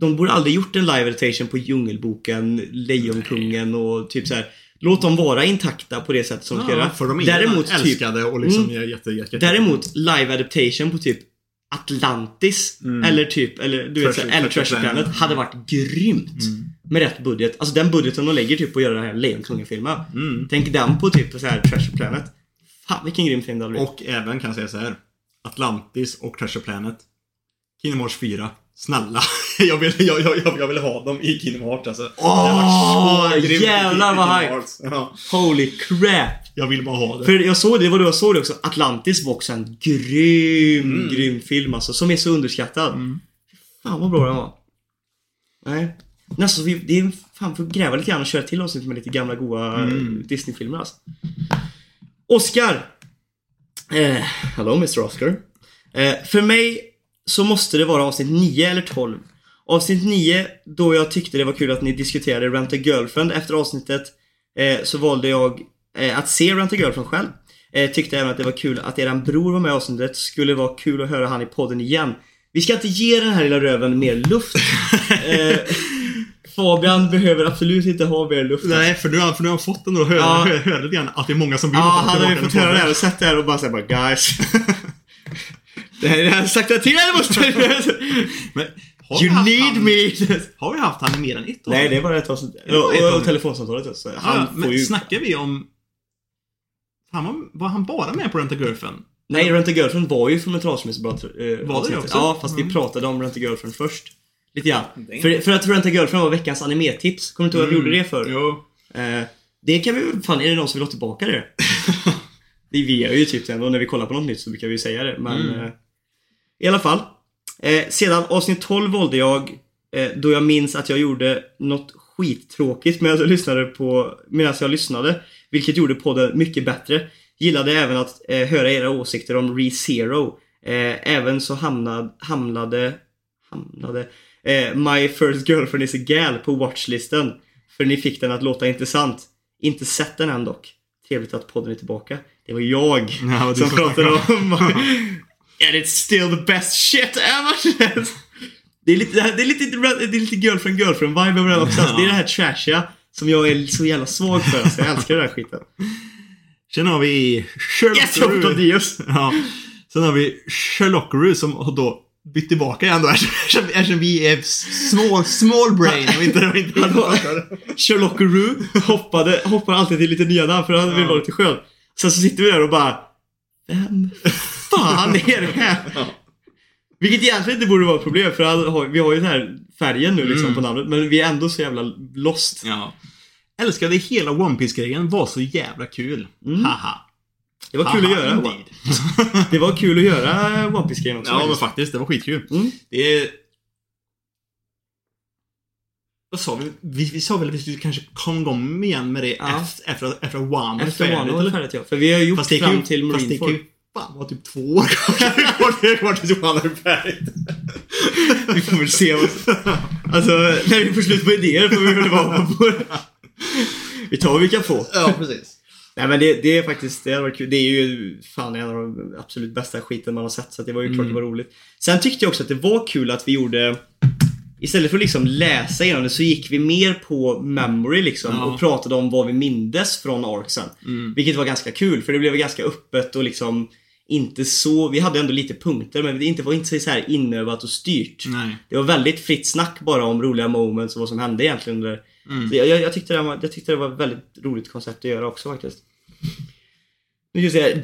de borde aldrig gjort en live adaptation på Djungelboken, Lejonkungen och typ så här. Låt dem vara intakta på det sätt som de ska. För de är däremot älskade typ, och liksom är jätte. Däremot live adaptation på typ Atlantis eller typ eller du vet så här, eller Treasure Planet hade varit grymt med rätt budget. Alltså den budgeten de lägger typ på att göra den här Lejonkungen-filmen. Tänk den på typ så här Treasure Planet. Fan, vilken grym film det hade blivit. Och även kan jag säga så här, Atlantis och Treasure Planet, Kingdom Hearts 4. Snälla, jag vill ha dem i Kingdom Hearts alltså. Jävlar vad hype. Holy crap. Jag vill bara ha det. För jag såg det, vad du såg det också. Atlantis var också en grym film alltså, som är så underskattad. Fan vad bra den var. Nej. Alltså, det är fan för att gräva lite grann och köra till oss med lite gamla goa Disney-filmer alltså. Oscar. Hello Mr. Oscar. För mig så måste det vara avsnitt 9 eller 12. Avsnitt 9, då jag tyckte det var kul att ni diskuterade Rent a Girlfriend. Efter avsnittet så valde jag att se Rent a Girlfriend själv. Tyckte även att det var kul att eran bror var med oss. Det skulle vara kul att höra han i podden igen. Vi ska inte ge den här lilla röven mer luft. Fabian behöver absolut inte ha mer luft. Nej, för du har fått den och hör lite grann att det är många som vill. Ja, han har ju fått höra det här och sett det här och bara säger guys. Det här är sagt att till men you need han, me. Har vi haft han i mer än ett år? Nej, det var ett år sedan. Och telefonsamtalet också. Men snackar vi om var han bara med på Rent a Girlfriend? Nej, Rent a Girlfriend var ju från Metalsmissbrott. Var det också? Ja, fast vi pratade om Rent a Girlfriend först. Lite grann. För att Rent a Girlfriend var veckans animetips. Kommer inte ihåg att jag gjorde det för. Jo. Det kan vi fan, är det någon som vill ha tillbaka det? Vi är ju typ ändå, när vi kollar på något nytt så brukar vi säga det. Men i alla fall. Sedan avsnitt 12 valde jag, då jag minns att jag gjorde något skittråkigt medan jag lyssnade, vilket gjorde podden mycket bättre. Gillade även att höra era åsikter om ReZero. Även så hamnade My First Girlfriend Is a Gal på watchlisten, för ni fick den att låta intressant. Inte sett den än dock. Trevligt att podden är tillbaka. Det var jag som pratade om And it's still the best shit ever. Det är lite girlfriend vibe över den också. Det är det här trashiga som jag är så jävla svag för, så jag älskar den här skiten. Sen har vi Sherlock Roo. Sen har vi Sherlock Roo som har då bytt tillbaka igen då, eftersom vi är small brain och inte Sherlock Roo hoppar alltid till lite nya namn för han vill vara lite skön. Sen så sitter vi där och bara vem fan är det här? Vilket egentligen inte borde vara ett problem, för vi har ju den här färgen nu liksom på namnet, men vi är ändå så jävla lost. Ja. Älskade hela One Piece-grejen, var så jävla kul. Haha. Det var kul att göra. Det var kul att göra One Piece-grejen också. Ja, men faktiskt, det var skitkul. Det är... Vad sa vi? Vi sa väl att vi skulle kanske komma igång igen med det efter One Piece var färdigt, för vi har gjort fast fram ju, till Marineford. Fan, var typ 2 år kvar tills Johan är färdigt. Vi får väl se oss. Alltså, när vi får slut på idéer får vi väl vara på det. Vi tar vad vi kan få. Ja, precis. Nej, men det är faktiskt, det var kul. Det är ju fan en av de absolut bästa skiten man har sett, så det var ju klart det var roligt. Sen tyckte jag också att det var kul att vi gjorde, istället för att liksom läsa igenom det, så gick vi mer på memory liksom, och pratade om vad vi mindes från arcsen. Vilket var ganska kul, för det blev ganska öppet och liksom inte så, vi hade ändå lite punkter, men det var inte så här inövat och styrt. Nej. Det var väldigt fritt snack bara om roliga moments och vad som hände egentligen under. Så jag tyckte det var ett väldigt roligt koncept att göra också faktiskt. Nu ska jag säga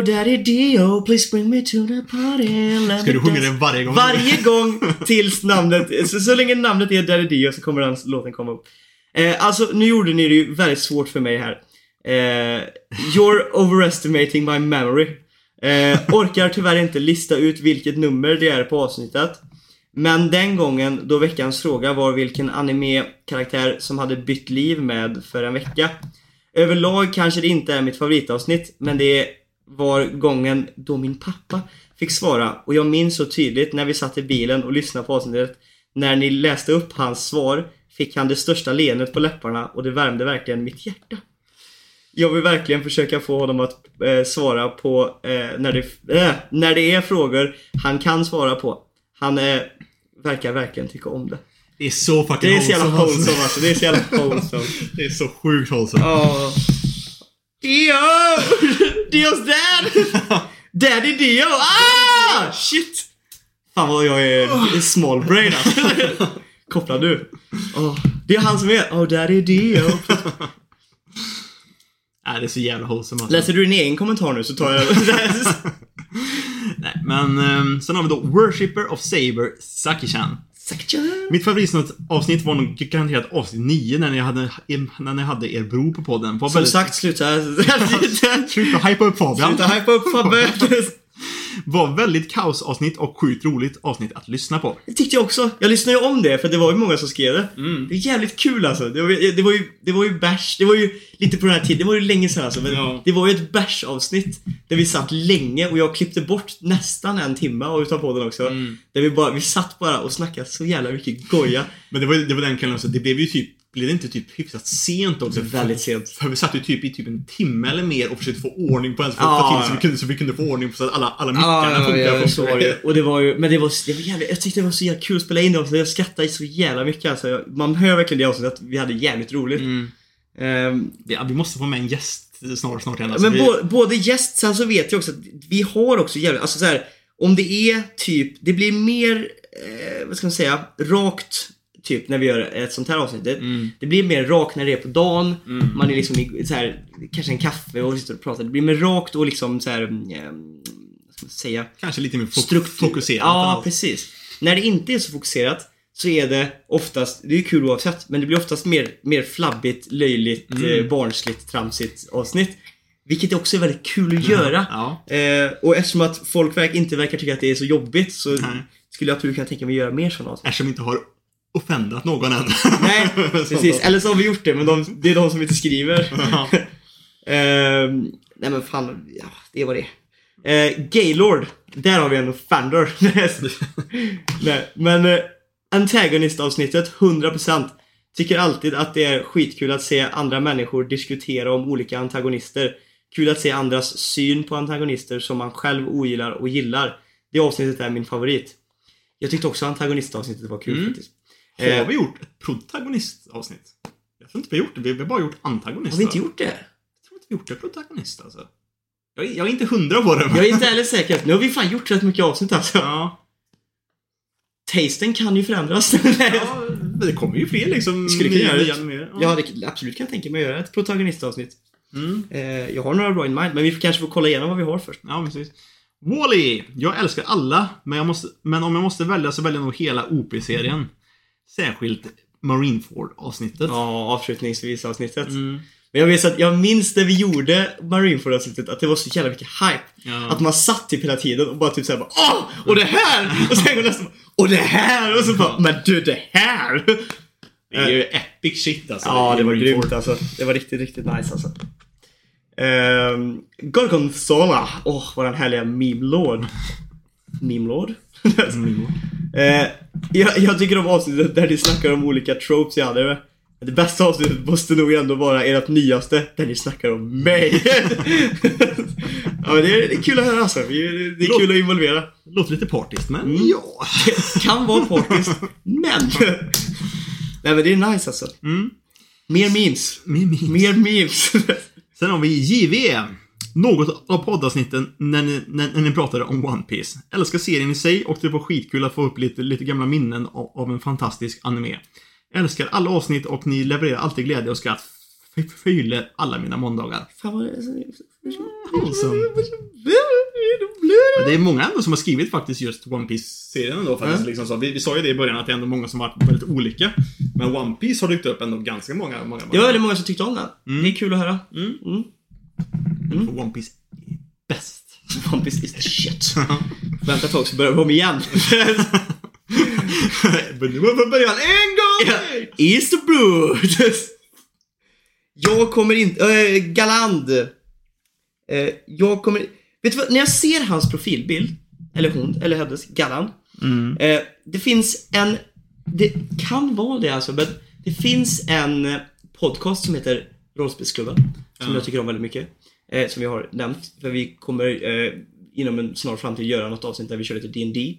Daddy Dio, please bring me to the party. Ska du sjunga den varje gång? Varje gång tills namnet så länge namnet är Daddy Dio så kommer den låten komma upp. Alltså nu gjorde ni det ju väldigt svårt för mig här. You're overestimating my memory. Orkar tyvärr inte lista ut vilket nummer det är på avsnittet, men den gången då veckans fråga var vilken anime-karaktär som hade bytt liv med för en vecka. Överlag kanske det inte är mitt favoritavsnitt, men det var gången då min pappa fick svara, och jag minns så tydligt när vi satt i bilen och lyssnade på avsnittet. När ni läste upp hans svar fick han det största leendet på läpparna, och det värmde verkligen mitt hjärta. Jag vill verkligen försöka få honom att svara på när det är frågor han kan svara på. Han verkar verkligen tycka om det. Det är så fucking wholesome. Det är så sjukt wholesome. Oh. Dio! Dios dad! Daddy Dio! Ah! Shit! Fan vad jag är small brain alltså. Kopplar du? Oh. Det är han som är Daddy Dio. Nej, det är så jävla wholesome. Läser du din egen kommentar nu så tar jag Nej, men sen har vi då Worshipper of Saber Saki-chan. Mitt favoritavsnitt var nog garanterat avsnitt 9, när ni hade er bro på podden. Som väldigt... sagt, sluta hypa upp Fabian. Var väldigt kaosavsnitt och sjukt roligt avsnitt att lyssna på. Det tyckte jag också. Jag lyssnade ju om det, för det var ju många som skrev det. Det är jävligt kul alltså. Det var ju bash. Det var ju lite på den här tiden. Det var ju länge sedan alltså, men det var ju ett bash-avsnitt där vi satt länge, och jag klippte bort nästan en timme av utav podden också. Där vi satt bara och snackade så jävla mycket goja. Men det var den kvällen också. Det blev ju typ blev det inte typ hyfsat sent också? Väldigt sent. För vi satt ju typ i typ en timme eller mer och försökte få ordning på ens folk så vi kunde få ordning på så att alla mickarna funkade. Och det var ju, men det var jävligt, jag tyckte det var så jävla kul att spela in det också. Jag skrattade så jävla mycket alltså. Man hör verkligen det också, att vi hade jävligt roligt. Mm. Vi måste få med en gäst snart igen alltså. Men både gäst, sen så vet jag också att vi har också jävligt, alltså så här, om det är typ, det blir mer vad ska man säga, rakt typ när vi gör ett sånt här avsnitt. Det blir mer rakt när det är på dagen. Man är liksom i, så här, kanske en kaffe och sitter och pratar. Det blir mer rakt och liksom så här, vad ska man säga, kanske lite mer fokuserat. Ja, precis. När det inte är så fokuserat så är det oftast, det är ju kul oavsett, men det blir oftast mer flabbigt, löjligt, barnsligt, tramsigt avsnitt. Vilket också är väldigt kul att göra. Ja. Och eftersom att folk inte verkar tycka att det är så jobbigt så skulle jag absolut kunna tänka mig att göra mer sådana avsnitt. Eftersom inte har offendat någon än. Nej, precis. Eller så har vi gjort det, men det är de som inte skriver. Ja. Nej men fan, ja, det var det. Gaylord, där har vi en offender. Nej, men antagonistavsnittet, 100%. Tycker alltid att det är skitkul att se andra människor diskutera om olika antagonister. Kul att se andras syn på antagonister som man själv ogillar och gillar. Det avsnittet är min favorit. Jag tyckte också antagonistavsnittet var kul faktiskt. Har vi gjort ett protagonistavsnitt? Jag tror inte vi har gjort det, vi har bara gjort antagonister. Har vi inte gjort det? Jag tror inte vi har gjort det protagonist alltså. Jag är inte 100 på det. Men. Jag är inte heller säker. Nu har vi fan gjort rätt mycket avsnitt alltså. Ja. Tasten kan ju förändras. Ja, det kommer ju fler liksom. Skulle kunna göra mer. Ja, det, absolut kan jag tänka mig att göra ett protagonistavsnitt. Jag har några bra in mind, men vi kanske får kolla igenom vad vi har först. Ja, precis. Wall-E. Jag älskar alla, men om jag måste välja så väljer jag nog hela OP-serien. Särskilt Marineford-avsnittet. Ja, avslutningsvis avsnittet. Men jag minns det vi gjorde Marineford-avsnittet, att det var så jävla mycket hype. Att man satt typ hela tiden och bara typ såhär, åh, och det här! Och sen går nästan, och det här! Och så bara, men du, det här! Det är ju epic shit alltså. Ja, det var grymt alltså. Det var riktigt, riktigt nice alltså. Gorgonzola. Vad den härliga meme-lord. Meme-lord? Jag tycker om avsnittet där ni snackar om olika tropes jag hade. Det bästa avsnittet måste nog ändå vara ert nyaste, där ni snackar om mig. Ja, men det är kul att höra alltså. Det är kul att involvera. Låter lite partiskt, men ja, det kan vara partiskt. Men det är nice alltså. Mer memes. Sen har vi JV. Något av poddavsnitten när ni pratade om One Piece. Älskar serien i sig och det var skitkul att få upp lite gamla minnen av en fantastisk anime. Älskar alla avsnitt och ni levererar alltid glädje och skratt. Fyller alla mina måndagar. Det är många ändå som har skrivit faktiskt just One Piece-serien ändå faktiskt, liksom så. Vi sa ju det i början att det är ändå många som varit väldigt olika. Men One Piece har dykt upp ändå ganska många. Det var väldigt många som tyckte om den. Det är kul att höra. One Piece är bäst. One Piece is the shit. Vänta ett tag så börjar vi om igen. Men nu börjar han en gång. Is the blue. Jag kommer inte Galand. Vet du vad, när jag ser hans profilbild, eller hon, eller hennes, Galand. Det finns en, det kan vara det alltså, men det finns en podcast som heter Rollspelsklubben, som jag tycker om väldigt mycket, som vi har nämnt, för vi kommer inom en snar framtid göra något avsnitt där vi kör lite D&D.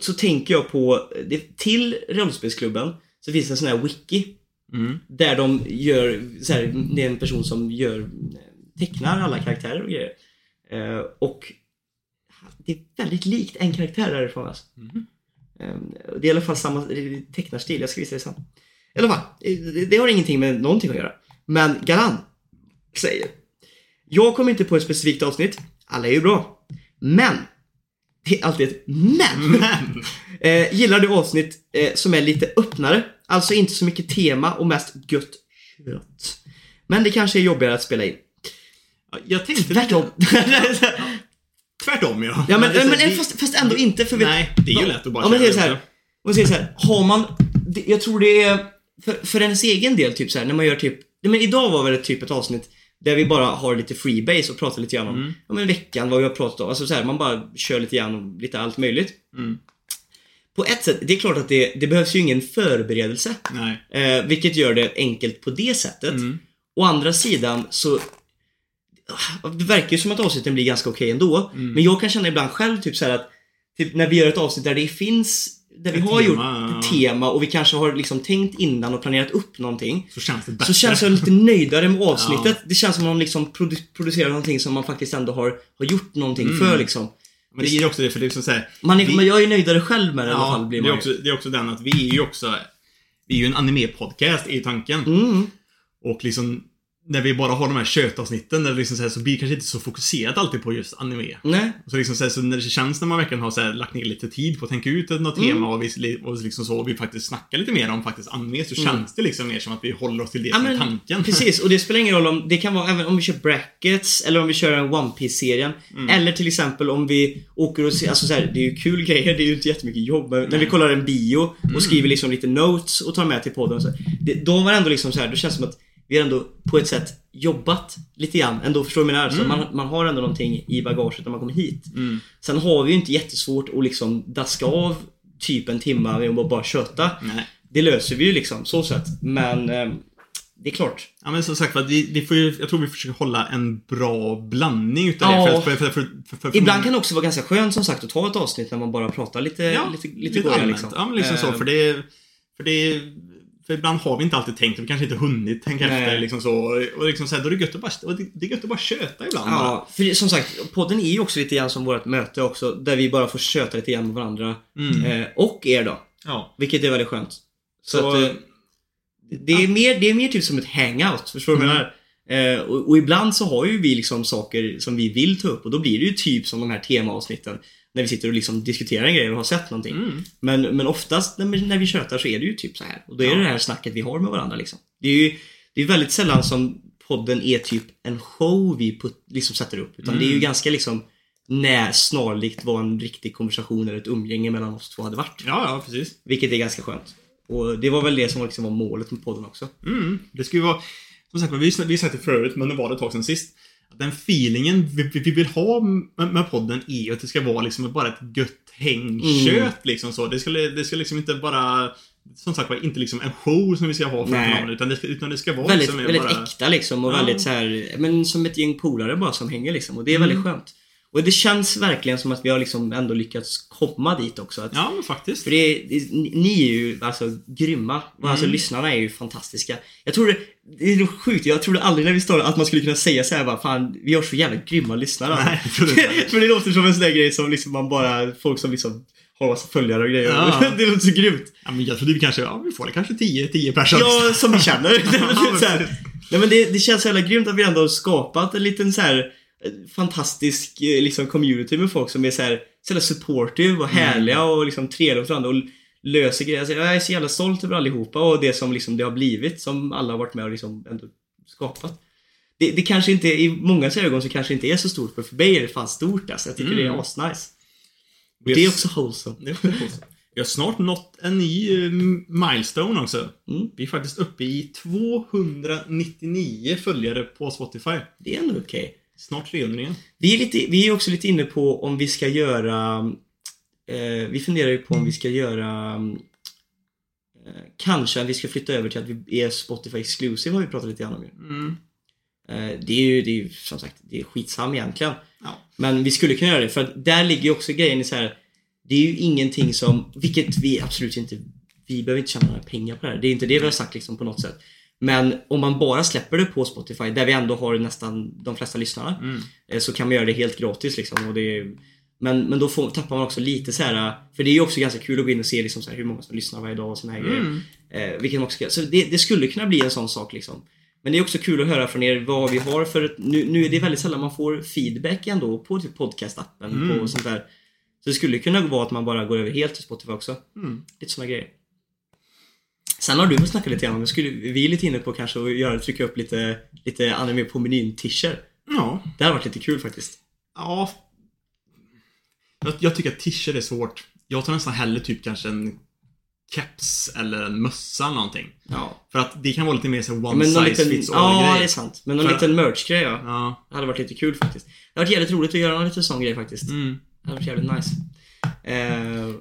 Så tänker jag på det, till Rollspelsklubben så finns det en sån här wiki där de gör så här, det är en person som tecknar alla karaktärer och grejer. Och det är väldigt likt en karaktär därifrån alltså. Det är i alla fall samma tecknarstil, jag ska visa det sen. I alla fall, det har ingenting med någonting att göra. Men Galan säger, jag kommer inte på ett specifikt avsnitt, alla är ju bra. Men det är alltid ett men. Gillar du avsnitt som är lite öppnare, alltså inte så mycket tema och mest gött kött, men det kanske är jobbigare att spela in. Jag tänkte Tvärtom ja. Ja men fast ändå inte, för nej, det är ju lätt att bara säga så här. Man säger så här, har man det, jag tror det är för ens egen del typ så här, när man gör typ, men idag var väl det typ ett avsnitt där vi bara har lite freebase och pratar lite grann om veckan, vad vi har pratat om, alltså så här, man bara kör lite grann om lite allt möjligt. på ett sätt, det är klart att det behövs ju ingen förberedelse. Nej. Vilket gör det enkelt på det sättet. Mm. Å andra sidan så det verkar ju som att avsnitten blir ganska okej ändå. Mm. Men jag kan känna ibland själv typ så här att typ när vi gör ett avsnitt där det finns, där vi har gjort ett tema och vi kanske har liksom tänkt innan och planerat upp någonting, så känns det bättre. Så känns jag lite nöjdare med avsnittet. Ja. Det känns som att man liksom producerar någonting som man faktiskt ändå har gjort någonting för liksom. Men det är också det, för det är så här, men jag är ju nöjdare själv med det, i alla fall blir man. Det är också den att vi är ju en anime-podcast i tanken. Mm. Och liksom när vi bara har de här kötavsnitten där liksom så här, så blir det kanske inte så fokuserat alltid på just anime. Nej. Så liksom så här, så när det känns när man verkligen har så här, lagt ner lite tid på att tänka ut ett något tema och liksom så, och vi faktiskt snackar lite mer om faktiskt anime, så känns det liksom mer som att vi håller oss till det med tanken. Precis, och det spelar ingen roll om det kan vara även om vi kör brackets eller om vi kör en One Piece-serien eller till exempel om vi åker och ser, alltså så här, det är ju kul grejer, det är ju inte jättemycket jobb, men när vi kollar en bio och skriver liksom lite notes och tar med till podden så då var det ändå liksom så här, det känns som att vi har ändå på ett sätt jobbat lite grann ändå, förstår du mina, så man har ändå någonting i bagaget när man kommer hit. Sen har vi ju inte jättesvårt att liksom daska av typ en timma med att bara köta. Nej. Det löser vi ju liksom så sätt. Men det är klart. Ja, men som sagt, vi får ju, jag tror vi försöker hålla en bra blandning utav det. För ibland kan det också vara ganska skönt som sagt att ta ett avsnitt när man bara pratar lite allmänt liksom. Ja, men liksom så, för ibland har vi inte alltid tänkt, vi kanske inte hunnit tänka efter liksom så, och liksom så här, då är det gött att bara, det är gött att bara köta ibland. Ja, för som sagt, podden är ju också lite grann som vårt möte också, där vi bara får köta lite grann med varandra och er då. Ja. Vilket är väldigt skönt. Så att, det är mer typ som ett hangout, förstår du vad jag menar? Och ibland så har ju vi liksom saker som vi vill ta upp, och då blir det ju typ som de här temaavsnitten när vi sitter och liksom diskuterar en grej och har sett någonting. Men oftast när vi tjötar så är det ju typ så här, och då är det det här snacket vi har med varandra liksom. Det är väldigt sällan som podden är typ en show vi liksom sätter upp, utan det är ju ganska liksom snarlikt vad en riktig konversation eller ett umgänge mellan oss två hade varit. Ja, precis. Vilket är ganska skönt. Och det var väl det som liksom var målet med podden också. Det skulle vara, som sagt, vi satt det förut, men det var det ett tag sedan sist. Den feelingen vi vill ha med podden är att det ska vara liksom bara ett gött hängkött liksom så. Det ska liksom inte bara, som sagt, vara inte liksom en show som vi ska ha för någon, utan det ska vara väldigt, liksom, väldigt bara äkta liksom, och väldigt så här, men som ett gäng polare bara som hänger liksom, och det är väldigt skönt. Och det känns verkligen som att vi har liksom ändå lyckats komma dit också. Att, ja, men faktiskt. För ni är ju alltså grymma. Alltså lyssnarna är ju fantastiska. Jag tror det är sjukt. Jag trodde aldrig när vi startade att man skulle kunna säga så här bara, fan, vi har så jävla grymma lyssnare. Nej, för det låter som en sån där grej som liksom man bara, folk som liksom har massa följare och grejer. Ja. Det låter så grymt. Ja, men jag tror vi kanske, vi får det kanske 10 personer. Ja, som vi känner. Nej, men det känns så jävla grymt att vi ändå har skapat en liten så här fantastisk liksom community med folk som är så här supportive och härliga och liksom trevliga för andra och löser grejer. Alltså, jag är så jävla stolt över allihopa och det som liksom det har blivit, som alla har varit med och liksom ändå skapat. Det kanske inte, i många ögon så kanske inte är så stort, för mig är det fan stort alltså. Jag tycker det är asnice. Det är också wholesome. Jag har snart nått en ny milestone också. Vi är faktiskt uppe i 299 följare på Spotify. Det är ändå okej. Snart 300 igen. Vi är också lite inne på om vi ska göra vi funderar ju på om vi ska göra kanske vi ska flytta över till att vi är Spotify exclusive, har vi pratat lite grann om ju. Det är ju som sagt, det är skitsam egentligen. Ja. Men vi skulle kunna göra det, för att där ligger ju också grejen i så här, det är ju ingenting som, vilket vi absolut inte, vi behöver inte tjäna några pengar på det här. Det är inte det vi har sagt liksom på något sätt. Men om man bara släpper det på Spotify, där vi ändå har nästan de flesta lyssnarna, så kan man göra det helt gratis liksom, och det är, men då tappar man också lite så här, för det är ju också ganska kul att gå in och se liksom så här, hur många som lyssnar varje dag och såna här grejer. Vilket också, så det skulle kunna bli en sån sak liksom. Men det är också kul att höra från er vad vi har, för nu är det väldigt sällan man får feedback ändå på typ podcastappen på sånt där. Så det skulle kunna vara att man bara går över helt till Spotify också. Lite såna grejer. Sen har du väl snackat lite grann om, vi är lite inne på kanske att trycka upp lite anime på menyn t-shirt. Ja. Det har varit lite kul faktiskt. Ja. Jag tycker att t-shirt är svårt. Jag tar nästan hellre typ kanske en keps eller en mössa eller någonting. Ja. För att det kan vara lite mer så one size fits all grej. Ja, det är sant. Men någon liten merch-grej, ja. Det hade varit lite kul faktiskt. Det har varit jävligt roligt att göra någon liten sån grej faktiskt. Det har varit jävligt nice.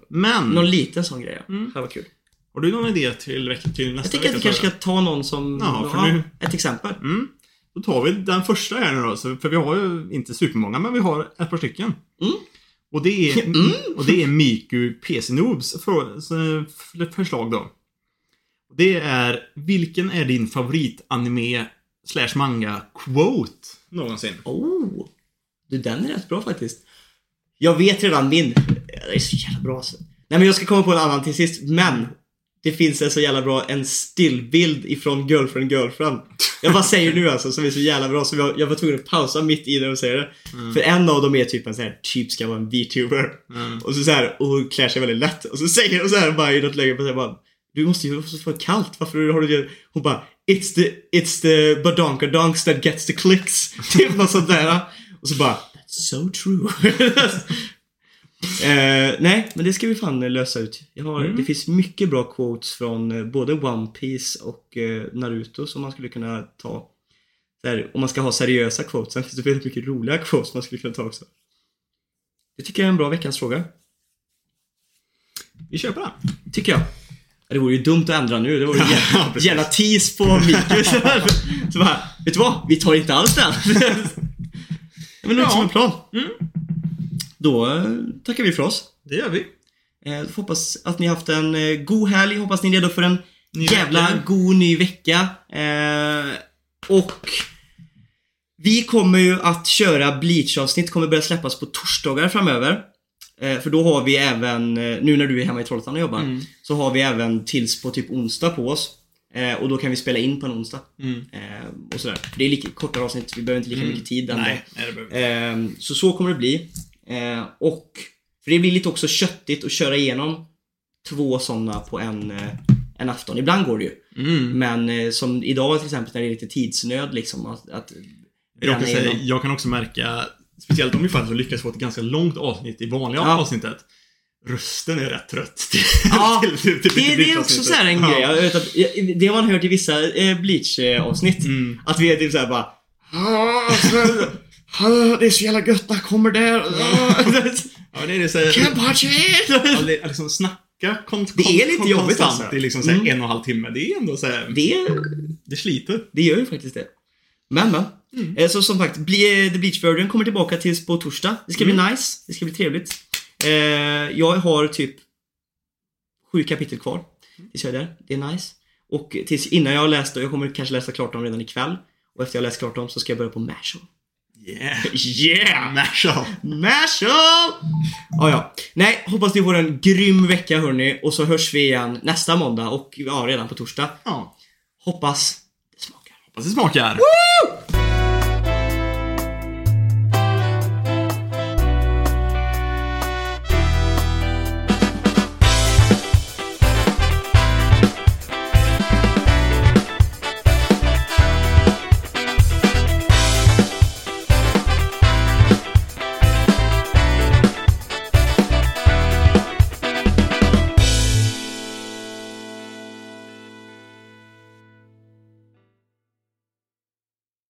Men någon liten sån grej. Mm. Det var kul. Har du någon idé till nästa vecka? Jag tycker att vi kanske ska ta någon som ett exempel. Mm. Då tar vi den första här nu då. För vi har ju inte supermånga, men vi har ett par stycken. Mm. Och det är Miku PC Noobs förslag då. Det är, vilken är din favoritanime / manga quote någonsin? Oh, den är rätt bra faktiskt. Jag vet redan min. Det är så jävla bra. Nej, men jag ska komma på en annan till sist. Men det finns en så jävla bra, en stillbild ifrån Girlfriend Girlfriend. Jag bara säger nu alltså, som är så jävla bra. Så jag var tvungen att pausa mitt i när de säger det. Mm. För en av dem är typ en så här, typ ska vara en VTuber. Mm. Och så såhär, och hon klär sig väldigt lätt. Och så säger de så här bara i något läge på sig bara, du måste ju få kallt, varför har du det? Hon bara, it's the badonkadonks that gets the clicks. Typ något sånt där. Och så bara, that's so true. Nej, men det ska vi fan lösa ut. Det finns mycket bra quotes från både One Piece och Naruto som man skulle kunna ta där, om man ska ha seriösa quotes. Sen finns det väldigt mycket roliga quotes man skulle kunna ta också. Det tycker jag är en bra veckans fråga. Vi köper den, tycker jag. Det vore ju dumt att ändra nu. Det vore ju jävla tease på Mikael. Så bara, vet du vad? Vi tar inte alls den. Men det är som en plan. Mm. Då tackar vi för oss. Det gör vi. Hoppas att ni har haft en god helg. Hoppas ni är redo för en jävla god ny vecka. Och vi kommer ju att köra Bleach-avsnitt. Kommer börja släppas på torsdagar framöver. För då har vi även, nu när du är hemma i Trollhättan och jobbar, så har vi även tills på typ onsdag på oss. Och då kan vi spela in på en onsdag. Och sådär. Det är lika kortare avsnitt, vi behöver inte lika mycket tid den dagen. Så kommer det bli. Och för det blir lite också köttigt att köra igenom två sådana på en afton. Ibland går det ju. Men som idag till exempel, när det är lite tidsnöd liksom, att jag kan också märka, speciellt om vi faktiskt lyckas få ett ganska långt avsnitt i vanliga avsnittet. Rösten är rätt trött. Det är också så här en grej. Det har man hört i vissa Bleach-avsnitt. Att vi är typ så här bara... det är så jävla gött, där kommer där. Can't watch it! Liksom snacka. Det är lite jobbigt alltså. Det är liksom så här 1,5 timme. Det är ändå så här... Det sliter. Det gör ju faktiskt det. Men. Så som sagt, The Bleach Version kommer tillbaka tills på torsdag. Det ska bli nice, det ska bli trevligt. Jag har typ 7 kapitel kvar tills jag är där, det är nice. Och tills innan jag har läst, och jag kommer kanske läsa klart dem redan ikväll. Och efter jag läst klart dem så ska jag börja på Mashup. Yeah, Mashup! Ja. Nej, hoppas ni får en grym vecka hörni. Och så hörs vi igen nästa måndag. Och redan på torsdag. Hoppas det smakar. Woo!